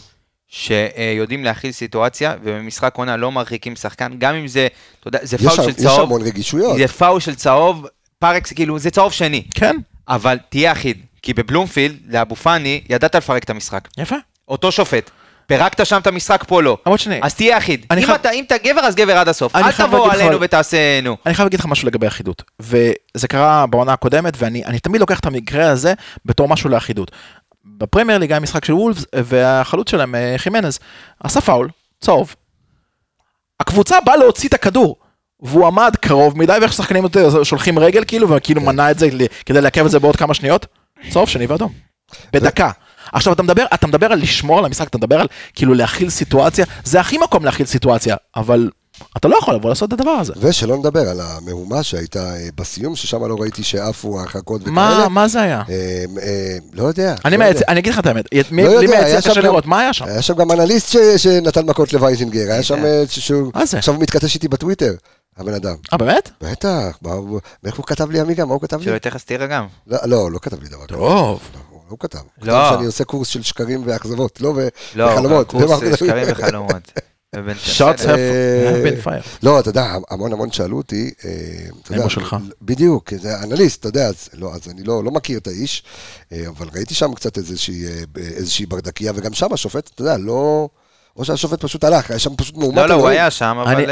שיודעים להכיל סיטואציה, ובמשחק עונה לא מרחיקים שחקן, גם אם זה, אתה יודע, זה פאול של צהוב, יש המון רגישויות. זה פאול של צהוב, פארקס, כאילו, זה צהוב שני. כן. אבל תהיה אחיד, כי בבלומפילד, לאבו פאני, ידעת לפרק את המשחק. יפה. אותו שופט. פרקת שם את המשחק פה לא, אז תהיה אחיד, אם אתה גבר אז גבר עד הסוף, אל תבוא עלינו ותעשינו. אני חייב להגיד לך משהו לגבי אחידות, וזה קרה בעונה הקודמת, ואני תמיד לוקח את המקרה הזה בתור משהו לאחידות. בפרמייר ליג היה משחק של וולפס, והחלוץ שלהם, חימנז, עשה פאול, צהוב. הקבוצה באה להוציא את הכדור, והוא עמד קרוב מדי, ואיך ששחקנים שולחים רגל כאילו, וכאילו מנע את זה כדי לעכב את זה בעוד כמה שניות, צהוב שני ואדום, בדקה. עכשיו אתה מדבר, אתה מדבר על לשמור על המשחק, אתה מדבר על כאילו להכיל סיטואציה, זה הכי מקום להכיל סיטואציה, אבל אתה לא יכול לבוא לעשות את הדבר הזה. ושלא נדבר על המהומה שהייתה בסיום, ששם לא ראיתי שאפו החכות וכאלה. מה זה היה? לא יודע. אני אגיד לך את האמת, לא יודע, היה שם גם אנליסט שנתן מכות לווייזינגר, היה שם שהוא עכשיו מתכתש איתי בטוויטר. הבן אדם. אה, באמת? בטח. איך הוא כתב לי עמיגה? מה הוא כתב לי? שלא יותר חסתירה גם. לא, לא כתב לי דבר. טוב. לא, הוא כתב. כתב שאני עושה קורס של שקרים ואכזבות, לא וחלומות. לא, קורס של שקרים וחלומות. שוט בין פייר. לא, אתה יודע, המון המון שאלו אותי. אימו שלך. בדיוק, זה אנליסט, אתה יודע, אז אני לא מכיר את האיש, אבל ראיתי שם קצת איזושהי ברדקיה, וגם שם השופט, אתה יודע, לא... או שהשופט פשוט הלך, היה שם פשוט מאומת. לא, לא, הוא היה שם, אבל...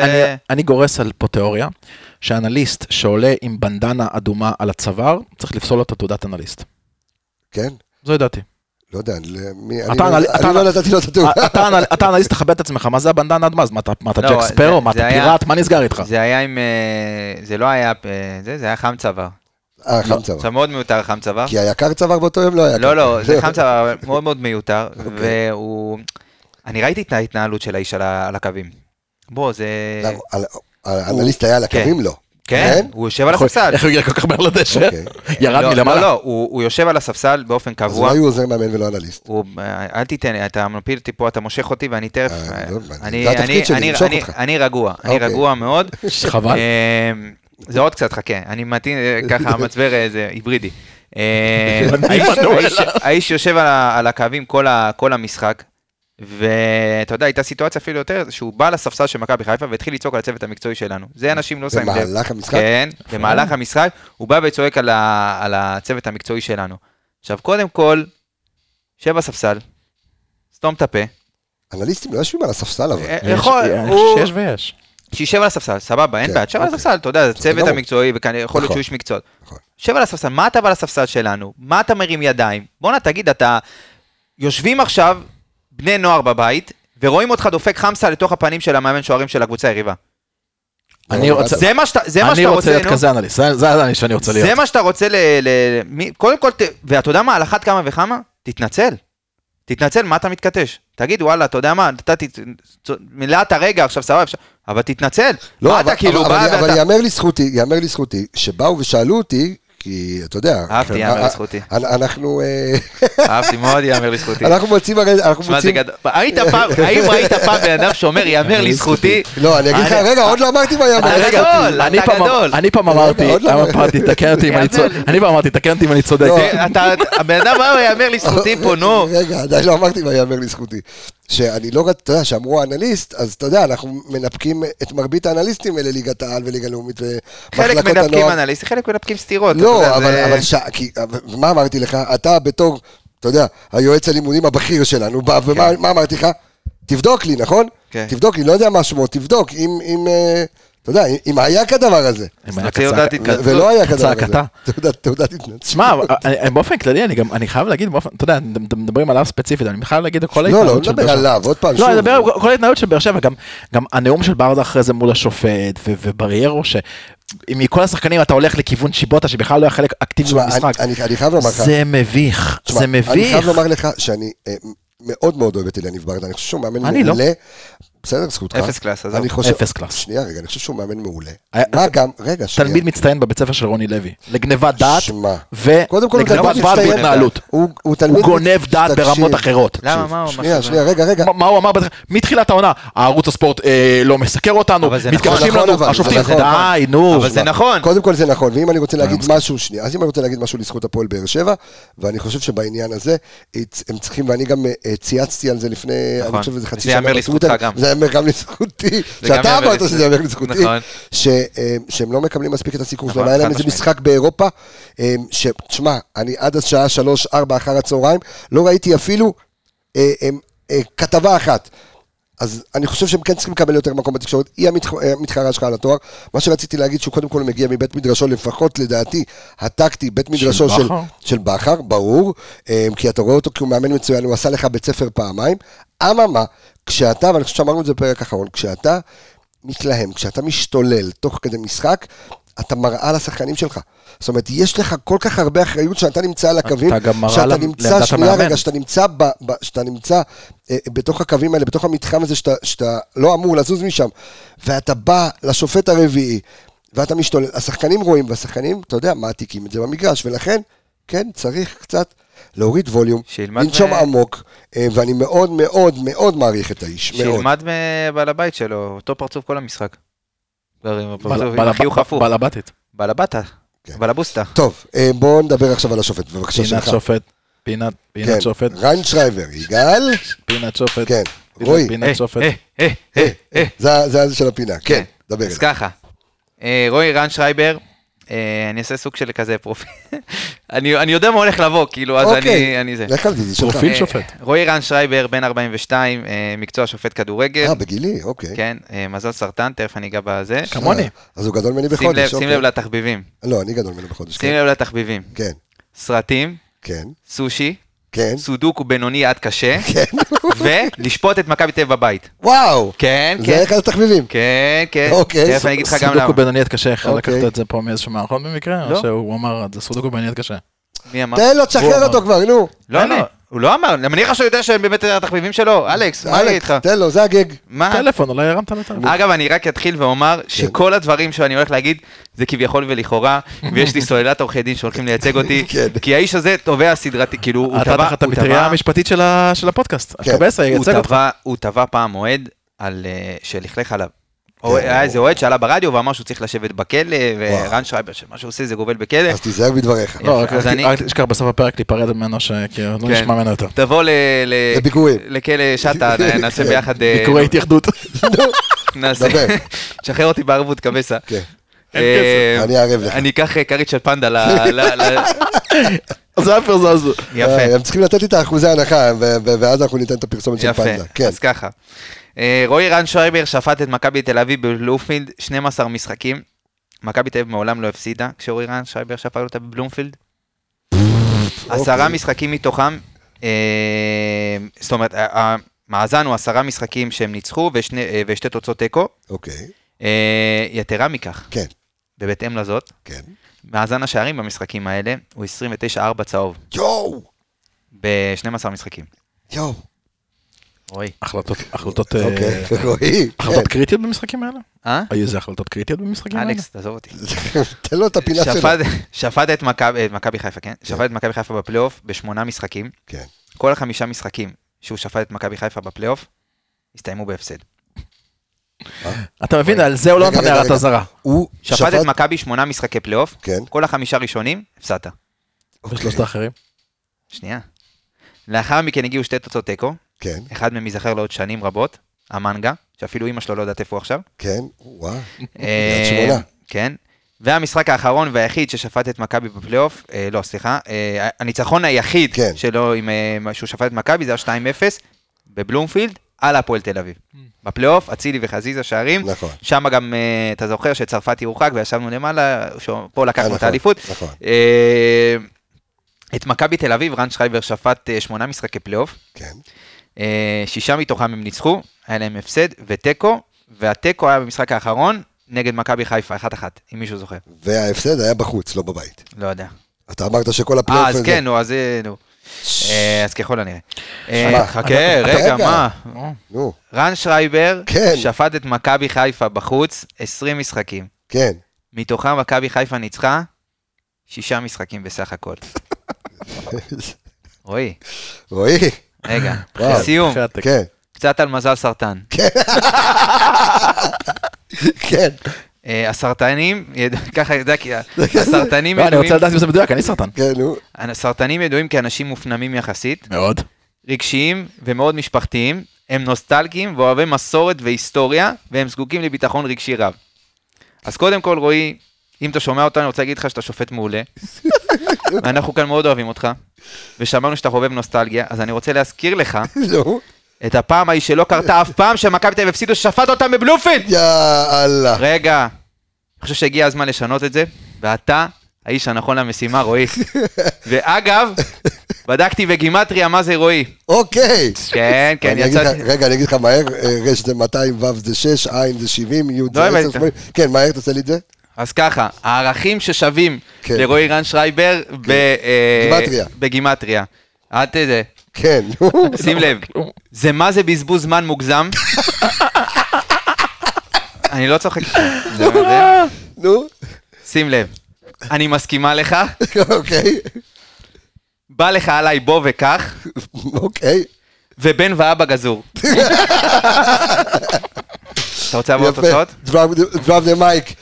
אני גורס על פה תיאוריה, שאנליסט שעולה עם בנדנה אדומה על הצוואר, צריך לפסול לו את תעודת אנליסט. כן? זו ידעתי. לא יודע, אני לא נתתי לו את התעודה. אתה אנליסט, תכבד את עצמך, מה זה הבנדנה אדומה? מה אתה ג'ק ספרו? מה אתה פיראט? מה נסגר איתך? זה היה עם... זה לא היה... זה היה חם צוואר. אה, חם צוואר. זה מאוד מיותר חם צוואר. כי היקר צוואר באותו יום לא היה. לא, לא, זה חם צוואר מאוד מאוד מיותר, והוא... אני ראיתי את ההתנהלות של האיש על הקווים. בוא, זה... האנליסט היה על הקווים? לא. כן, הוא יושב על הספסל. איך הוא יגיע כל כך מעל לדשא? ירד מלמעלה? לא, לא, הוא יושב על הספסל באופן קבוע. אז מה הוא עוזר מאמן ולא אנליסט? אל תיתן, אתה מפיל אותי פה, אתה מושך אותי, ואני תרף... זה התפקיד שלי, נמשוך אותך. אני רגוע, אני רגוע מאוד. חבל. זה עוד קצת חכה, אני מתאים, ככה המצבר זה היברידי. האיש יושב על הקווים כל המשחק, ואתה יודע, הייתה סיטואציה אפילו יותר, שהוא בא לספסל של מכבי חיפה, והתחיל לצעוק על הצוות המקצועי שלנו. זה אנשים לא שמים לב. במהלך המשחק? כן, במהלך המשחק, הוא בא וצועק על הצוות המקצועי שלנו. עכשיו, קודם כל, שב הספסל, סתום את הפה. אנליסטים לא יושבים על הספסל, אבל. שיש ויש. שישב על הספסל, סבבה, אין בעד, שב על הספסל, אתה יודע, זה צוות המקצועי, ויכול להיות שהוא איש מקצועי. שב על הספסל, מה אתה בא לספסל שלנו? מה אתה מרים ידיים? בוא נה, תגיד, אתה... יושבים עכשיו בני נוער בבית, ורואים אותך דופק חמסה לתוך הפנים של המאמן שוערים של הקבוצה היריבה. אני רוצה... זה מה שאתה רוצה... אני רוצה להיות כזה אנליסט, זה האנליסט שאני רוצה להיות. זה מה שאתה רוצה ל... קודם כל, ואתה יודע מה, על אחת כמה וכמה, תתנצל. תתנצל, מה אתה מתכתש? תגיד, וואלה, אתה יודע מה, אתה מילאת הרגע, עכשיו סבבה, אבל תתנצל. לא, אבל יאמר לי זכותי, יאמר לי זכותי, שבאו ושאלו אותי, כי אתה יודע, אהבתי יאמר לזכותי. אנחנו... אהבתי מאוד יאמר לזכותי. אנחנו מוצאים... היית פעם, האם ראית פעם בענף שאומר יאמר לזכותי? לא, אני אגיד לך, רגע, עוד לא אמרתי מה יאמר לזכותי. אתה גדול. אני פעם אמרתי, אני פעם אמרתי, תקן אותי אם אני צודק. הבן אדם אמר יאמר לזכותי פה, נו. רגע, עדיין לא אמרתי מה יאמר לזכותי. שאני לא רצה, אתה יודע, שאמרו האנליסט, אז אתה יודע, אנחנו מנפקים את מרבית האנליסטים אלה ליגת העל וליגה לאומית ומחלקות הנוער. חלק מנפקים אנליסט, חלק מנפקים סתירות. לא, אבל מה אמרתי לך? אתה בתור, אתה יודע, היועץ הלימודים הבכיר שלנו, ומה אמרתי לך? תבדוק לי, נכון? תבדוק לי, לא יודע מה שמו, תבדוק, אם... אתה יודע, אם היה כדבר הזה. ולא היה כדבר הזה. תעודת התנצלות. תשמע, באופן כללי, אני חייב להגיד, אתה יודע, מדברים עליו ספציפית, אני חייב להגיד כל ההתנאות. לא, לא, נדבר עליו, עוד פעם. לא, נדבר כל ההתנאות של באר שבע, גם הנאום של ברדה אחרי זה מול השופט, ובריירו, שמכל השחקנים אתה הולך לכיוון שיבוטה, שבכלל לא היה חלק אקטיבי במשחק. זה מביך, זה מביך. אני חייב לומר לך שאני מאוד מאוד אוהב את אליניב ברדה, אני חושב שהוא מאמן מעולה. בסדר, זכותך. אפס קלאס, אז זהו. אפס קלאס. שנייה, רגע, אני חושב שהוא מאמן מעולה. מה גם, רגע, שנייה. תלמיד מצטיין בבית ספר של רוני לוי. לגנבת דעת. שמה. ולגנבת דעת והתנהלות. הוא גונב דעת ברמות אחרות. למה, מה הוא? שנייה, שנייה, רגע, רגע. מה הוא אמר? מתחילת העונה, הערוץ הספורט לא מסקר אותנו, מתקרשים לנו, השופטים. די, נו. אבל זה נכון. קודם כל זה נכון. ואם אני רוצה להגיד משהו, שנייה, אז אם אני רוצה להגיד משהו לזכות הפועל באר שבע, ואני חושב שבעניין הזה, הם צריכים, ואני גם צייצתי על זה לפני, אני חושב שזה חצי שנה, זה יאמר גם לזכותי, שאתה אמרת שזה יאמר לזכותי, שהם לא מקבלים מספיק את הסיכוי, שלהם היה להם איזה משחק באירופה, שתשמע, אני עד השעה שלוש, ארבע אחר הצהריים, לא ראיתי אפילו כתבה אחת, אז אני חושב שהם כן צריכים לקבל יותר מקום בתקשורת, היא המתחרה שלך על התואר, מה שרציתי להגיד שהוא קודם כל מגיע מבית מדרשו, לפחות לדעתי, הטקטי, בית מדרשו של בחר, ברור, כי אתה רואה אותו כי הוא מאמן מצוין, הוא עשה לך בית ספר פעמיים, אממה, כשאתה, ואני חושב שאמרנו את זה בפרק האחרון, כשאתה מתלהם, כשאתה משתולל תוך כדי משחק, אתה מראה לשחקנים שלך. זאת אומרת, יש לך כל כך הרבה אחריות שאתה נמצא על הקווים, שאתה נמצא, שנייה רגע, שאתה נמצא, ב, ב, שאתה נמצא אה, בתוך הקווים האלה, בתוך המתחם הזה, שאתה, שאתה לא אמור לזוז משם, ואתה בא לשופט הרביעי, ואתה משתולל, השחקנים רואים, והשחקנים, אתה יודע, מעתיקים את זה במגרש, ולכן, כן, צריך קצת, להוריד ווליום, לנשום עמוק, ואני מאוד מאוד מאוד מעריך את האיש. שילמד מבעל הבית שלו, אותו פרצוף כל המשחק. בעל הבתית. בעל הבתה, בעל הבוסטה. טוב, בואו נדבר עכשיו על השופט, בבקשה שלך. פינת שופט, פינת, פינת שופט. רן שרייבר, יגאל. פינת שופט. כן, רואי. פינת שופט. זה הזה של הפינה, כן, דבר. אז ככה, רואי רן שרייבר, אני אעשה סוג של כזה פרופיל, אני יודע מה הולך לבוא, כאילו, אז אני זה. פרופיל שופט. רואי רן שרייבר, בן ארבעים ושתיים, מקצוע שופט כדורגל. אה, בגילי, אוקיי. כן, מזל סרטן, תכף אני אגע בזה. כמוני. אז הוא גדול ממני בחודש. שים לב לתחביבים. לא, אני גדול ממני בחודש. שים לב לתחביבים. כן. סרטים. כן. סושי. כן. סודוק ובינוני עד קשה. כן. ולשפוט את מכבי תל אביב בבית. וואו. כן, כן. זה אחד התחביבים. כן, כן. אוקיי. סודוק ובינוני עד קשה, אחרי לקחת את זה פה מאיזשהו מערכון במקרה, או שהוא אמר, זה סודוק ובינוני עד קשה. מי אמר? תן לו, תשחרר אותו כבר, נו. לא, לא. הוא לא אמר, אני מניחה שהוא יודע שהם באמת התחביבים שלו, אלכס, מה יהיה איתך? תן לו, זה הגג. טלפון, אולי הרמת לטלפון. אגב, אני רק אתחיל ואומר שכל הדברים שאני הולך להגיד, זה כביכול ולכאורה, ויש לי סוללת עורכי דין שהולכים לייצג אותי, כי האיש הזה תובע סדרתי, כאילו הוא תבע... אתה תחת המטריה המשפטית של הפודקאסט, הקבסה ייצג אותך. הוא תבע פעם מועד שלכלך עליו. היה איזה אוהד שעלה ברדיו ואמר שהוא צריך לשבת בכלא, ורן שרייבר שמה שהוא עושה זה גובל בכלא. אז תיזהר בדבריך. לא, רק תשכח בסוף הפרק להיפרד ממנו, כי לא נשמע ממנו יותר. תבוא לכלא שטה, נעשה ביחד... ביקורי התייחדות. נעשה. שחרר אותי בערבות קבסה. אני אערב לך. אני אקח קרית של פנדה ל... זה אפר זזו. יפה. הם צריכים לתת לי את האחוזי ההנחה, ואז אנחנו ניתן את הפרסומת של פנדה. יפה, אז ככה. רועי רן שרייבר שפט את מכבי תל אביב בבלומפילד שנים עשר משחקים. מכבי תל אביב מעולם לא הפסידה כשרועי רן שרייבר שפט אותה בבלומפילד. עשרה משחקים מתוכם, זאת אומרת, המאזן הוא עשרה משחקים שהם ניצחו ושתי תוצאות תיקו. אוקיי. יתרה מכך. כן. בבהתאם לזאת. כן. מאזן השערים במשחקים האלה הוא עשרים ותשע ארבע צהוב. יואו! ב-שנים עשר משחקים. יואו! רואי. החלטות, החלטות, החלטות קריטיות במשחקים האלה? אה? היו זה החלטות קריטיות במשחקים האלה? אלכס, תעזוב אותי. תן לו את הפינה שלו. שפט את מכבי חיפה, כן? שפט את מכבי חיפה בפלי אוף בשמונה משחקים. כן. כל החמישה משחקים שהוא שפט את מכבי חיפה בפלי אוף, הסתיימו בהפסד. אתה מבין, על זה הוא לא נתן הערת אזהרה. הוא שפט את מכבי שמונה משחקי פלי אוף, כל החמישה ראשונים, הפסדת. ושלושת האחרים? שנייה. לאחר מכן הגיעו שתי תוצאות תיקו. כן. אחד מהם יזכר לעוד שנים רבות, המנגה, שאפילו אמא שלו לא יודעת איפה הוא עכשיו. כן, וואו, יד שמונה. כן, והמשחק האחרון והיחיד ששפט את מכבי בפלי אוף, לא, סליחה, הניצחון היחיד שלו, שהוא שפט את מכבי, זה היה שתיים אפס, בבלומפילד, על הפועל תל אביב. בפלי אוף, אצילי וחזיזה שערים, שם גם, אתה זוכר, שצרפתי הורחק, וישבנו למעלה, פה לקחנו את האליפות. נכון. את מכבי תל אביב, רן שרייבר שפט שמונה משחקי פלי אוף. כן. שישה מתוכם הם ניצחו, היה להם הפסד וטקו, והטקו היה במשחק האחרון נגד מכבי חיפה, אחת אחת, אם מישהו זוכר. וההפסד היה בחוץ, לא בבית. לא יודע. אתה אמרת שכל הפלי אוף... אז כן, נו, אז נו. אז ככל הנראה. חכה, רגע, מה? רן שרייבר שפט את מכבי חיפה בחוץ, עשרים משחקים. כן. מתוכם מכבי חיפה ניצחה, שישה משחקים בסך הכל. רואי. רואי. רגע, לסיום, קצת על מזל סרטן. כן. הסרטנים, ככה ידע כי הסרטנים ידועים... אני רוצה לדעת אם זה מדויק, אני סרטן. הסרטנים ידועים כאנשים מופנמים יחסית. מאוד. רגשיים ומאוד משפחתיים, הם נוסטלגיים ואוהבי מסורת והיסטוריה, והם זקוקים לביטחון רגשי רב. אז קודם כל, רואי, אם אתה שומע אותנו, אני רוצה להגיד לך שאתה שופט מעולה. אנחנו כאן מאוד אוהבים אותך, ושמענו שאתה חובב נוסטלגיה, אז אני רוצה להזכיר לך, את הפעם ההיא שלא קרתה אף פעם, שמכבי תל אביב הפסידו ששפט אותם בבלומפילד. יאללה. רגע, אני חושב שהגיע הזמן לשנות את זה, ואתה האיש הנכון למשימה, רועי. ואגב, בדקתי בגימטריה מה זה רועי. אוקיי. כן, כן, יצאתי. רגע, אני אגיד לך מהר, רש זה מאתיים, וו זה שש, עין זה שבעים, יוד זה עשר, שמונים. כן, מהר תעשה לי את זה? אז ככה, הערכים ששווים לרועי רן שרייבר בגימטריה. עד זה. כן. שים לב, זה מה זה בזבוז זמן מוגזם? אני לא צוחק. נו. שים לב, אני מסכימה לך. אוקיי. בא לך עליי בו וכך. אוקיי. ובן ואבא גזור. אתה רוצה לעבור תוצאות? דרב דה מייק.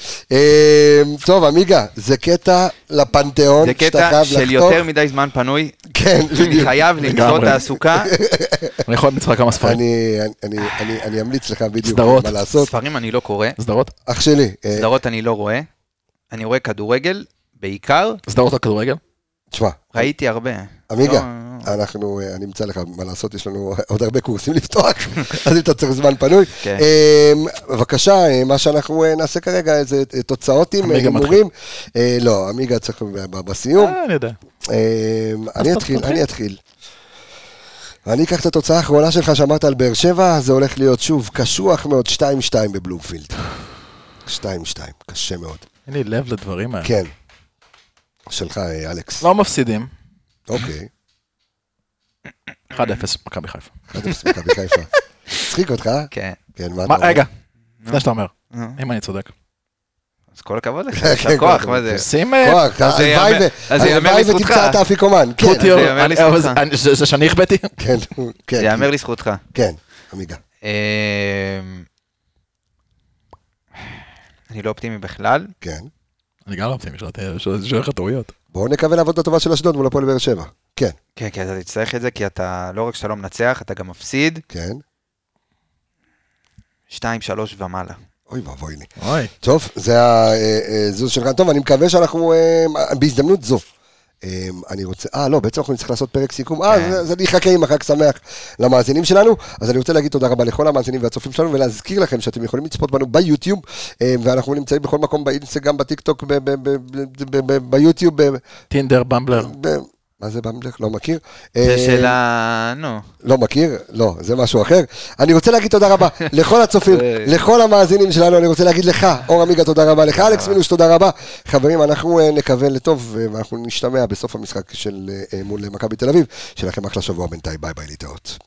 טוב, אמיגה, זה קטע לפנתיאון. זה קטע של יותר מדי זמן פנוי. כן. אני חייב למצוא תעסוקה. אני יכול למצוא כמה ספרים. אני אמליץ לך בדיוק מה לעשות. ספרים אני לא קורא. סדרות? אח שלי. סדרות אני לא רואה. אני רואה כדורגל, בעיקר. סדרות על כדורגל? תשמע. ראיתי הרבה. אמיגה. אנחנו, אני אמצא לך מה לעשות, יש לנו עוד הרבה קורסים לפתוח, אז אם אתה צריך זמן פנוי. בבקשה, מה שאנחנו נעשה כרגע, זה תוצאות עם הימורים. לא, אמיגה צריך בסיום. אני יודע. אני אתחיל, אני אתחיל. אני אקח את התוצאה האחרונה שלך שאמרת על באר שבע, זה הולך להיות שוב קשוח מאוד, שתיים שתיים בבלומפילד. שתיים שתיים, קשה מאוד. אין לי לב לדברים האלה. כן. שלך, אלכס. לא מפסידים. אוקיי. אחד אפס מכבי חיפה. אחד אפס מכבי חיפה. צחיק אותך? כן. רגע, לפני שאתה אומר, אם אני צודק. אז כל הכבוד לך, יש לה כוח, מה זה? שים... כוח, אז הלוואי ותמצא את האפיקומן. כן, זה יאמר לזכותך. זה שאני הכבאתי? כן, כן. זה יאמר לזכותך. כן, אמיגה. אני לא אופטימי בכלל. כן. אני גם לא אופטימי, שלא לך טעויות. בואו נקווה לעבוד לטובה של אשדוד מול הפועל בר שבע. כן. כן, כי אתה תצטרך את זה, כי אתה לא רק שאתה לא מנצח, אתה גם מפסיד. כן. שתיים, שלוש ומעלה. אוי ואבוי לי. אוי. טוב, זה הזוז שלך. טוב, אני מקווה שאנחנו בהזדמנות זו. אני רוצה, אה לא, בעצם אנחנו נצטרך לעשות פרק סיכום, אה זה להיחכה עם החג שמח למאזינים שלנו, אז אני רוצה להגיד תודה רבה לכל המאזינים והצופים שלנו, ולהזכיר לכם שאתם יכולים לצפות בנו ביוטיוב, ואנחנו נמצאים בכל מקום, באינסטגרם, בטיקטוק, ביוטיוב, טינדר, במבלר. מה זה במבלר? לא מכיר. זה שאלה, נו. לא מכיר? לא, זה משהו אחר. אני רוצה להגיד תודה רבה לכל הצופים, לכל המאזינים שלנו, אני רוצה להגיד לך, אור אמיגה, תודה רבה לך, אלכס מילוש, תודה רבה. חברים, אנחנו נקווה לטוב, ואנחנו נשתמע בסוף המשחק של מול מכבי תל אביב. שלכם אחלה שבוע בינתיים, ביי ביי, להתראות.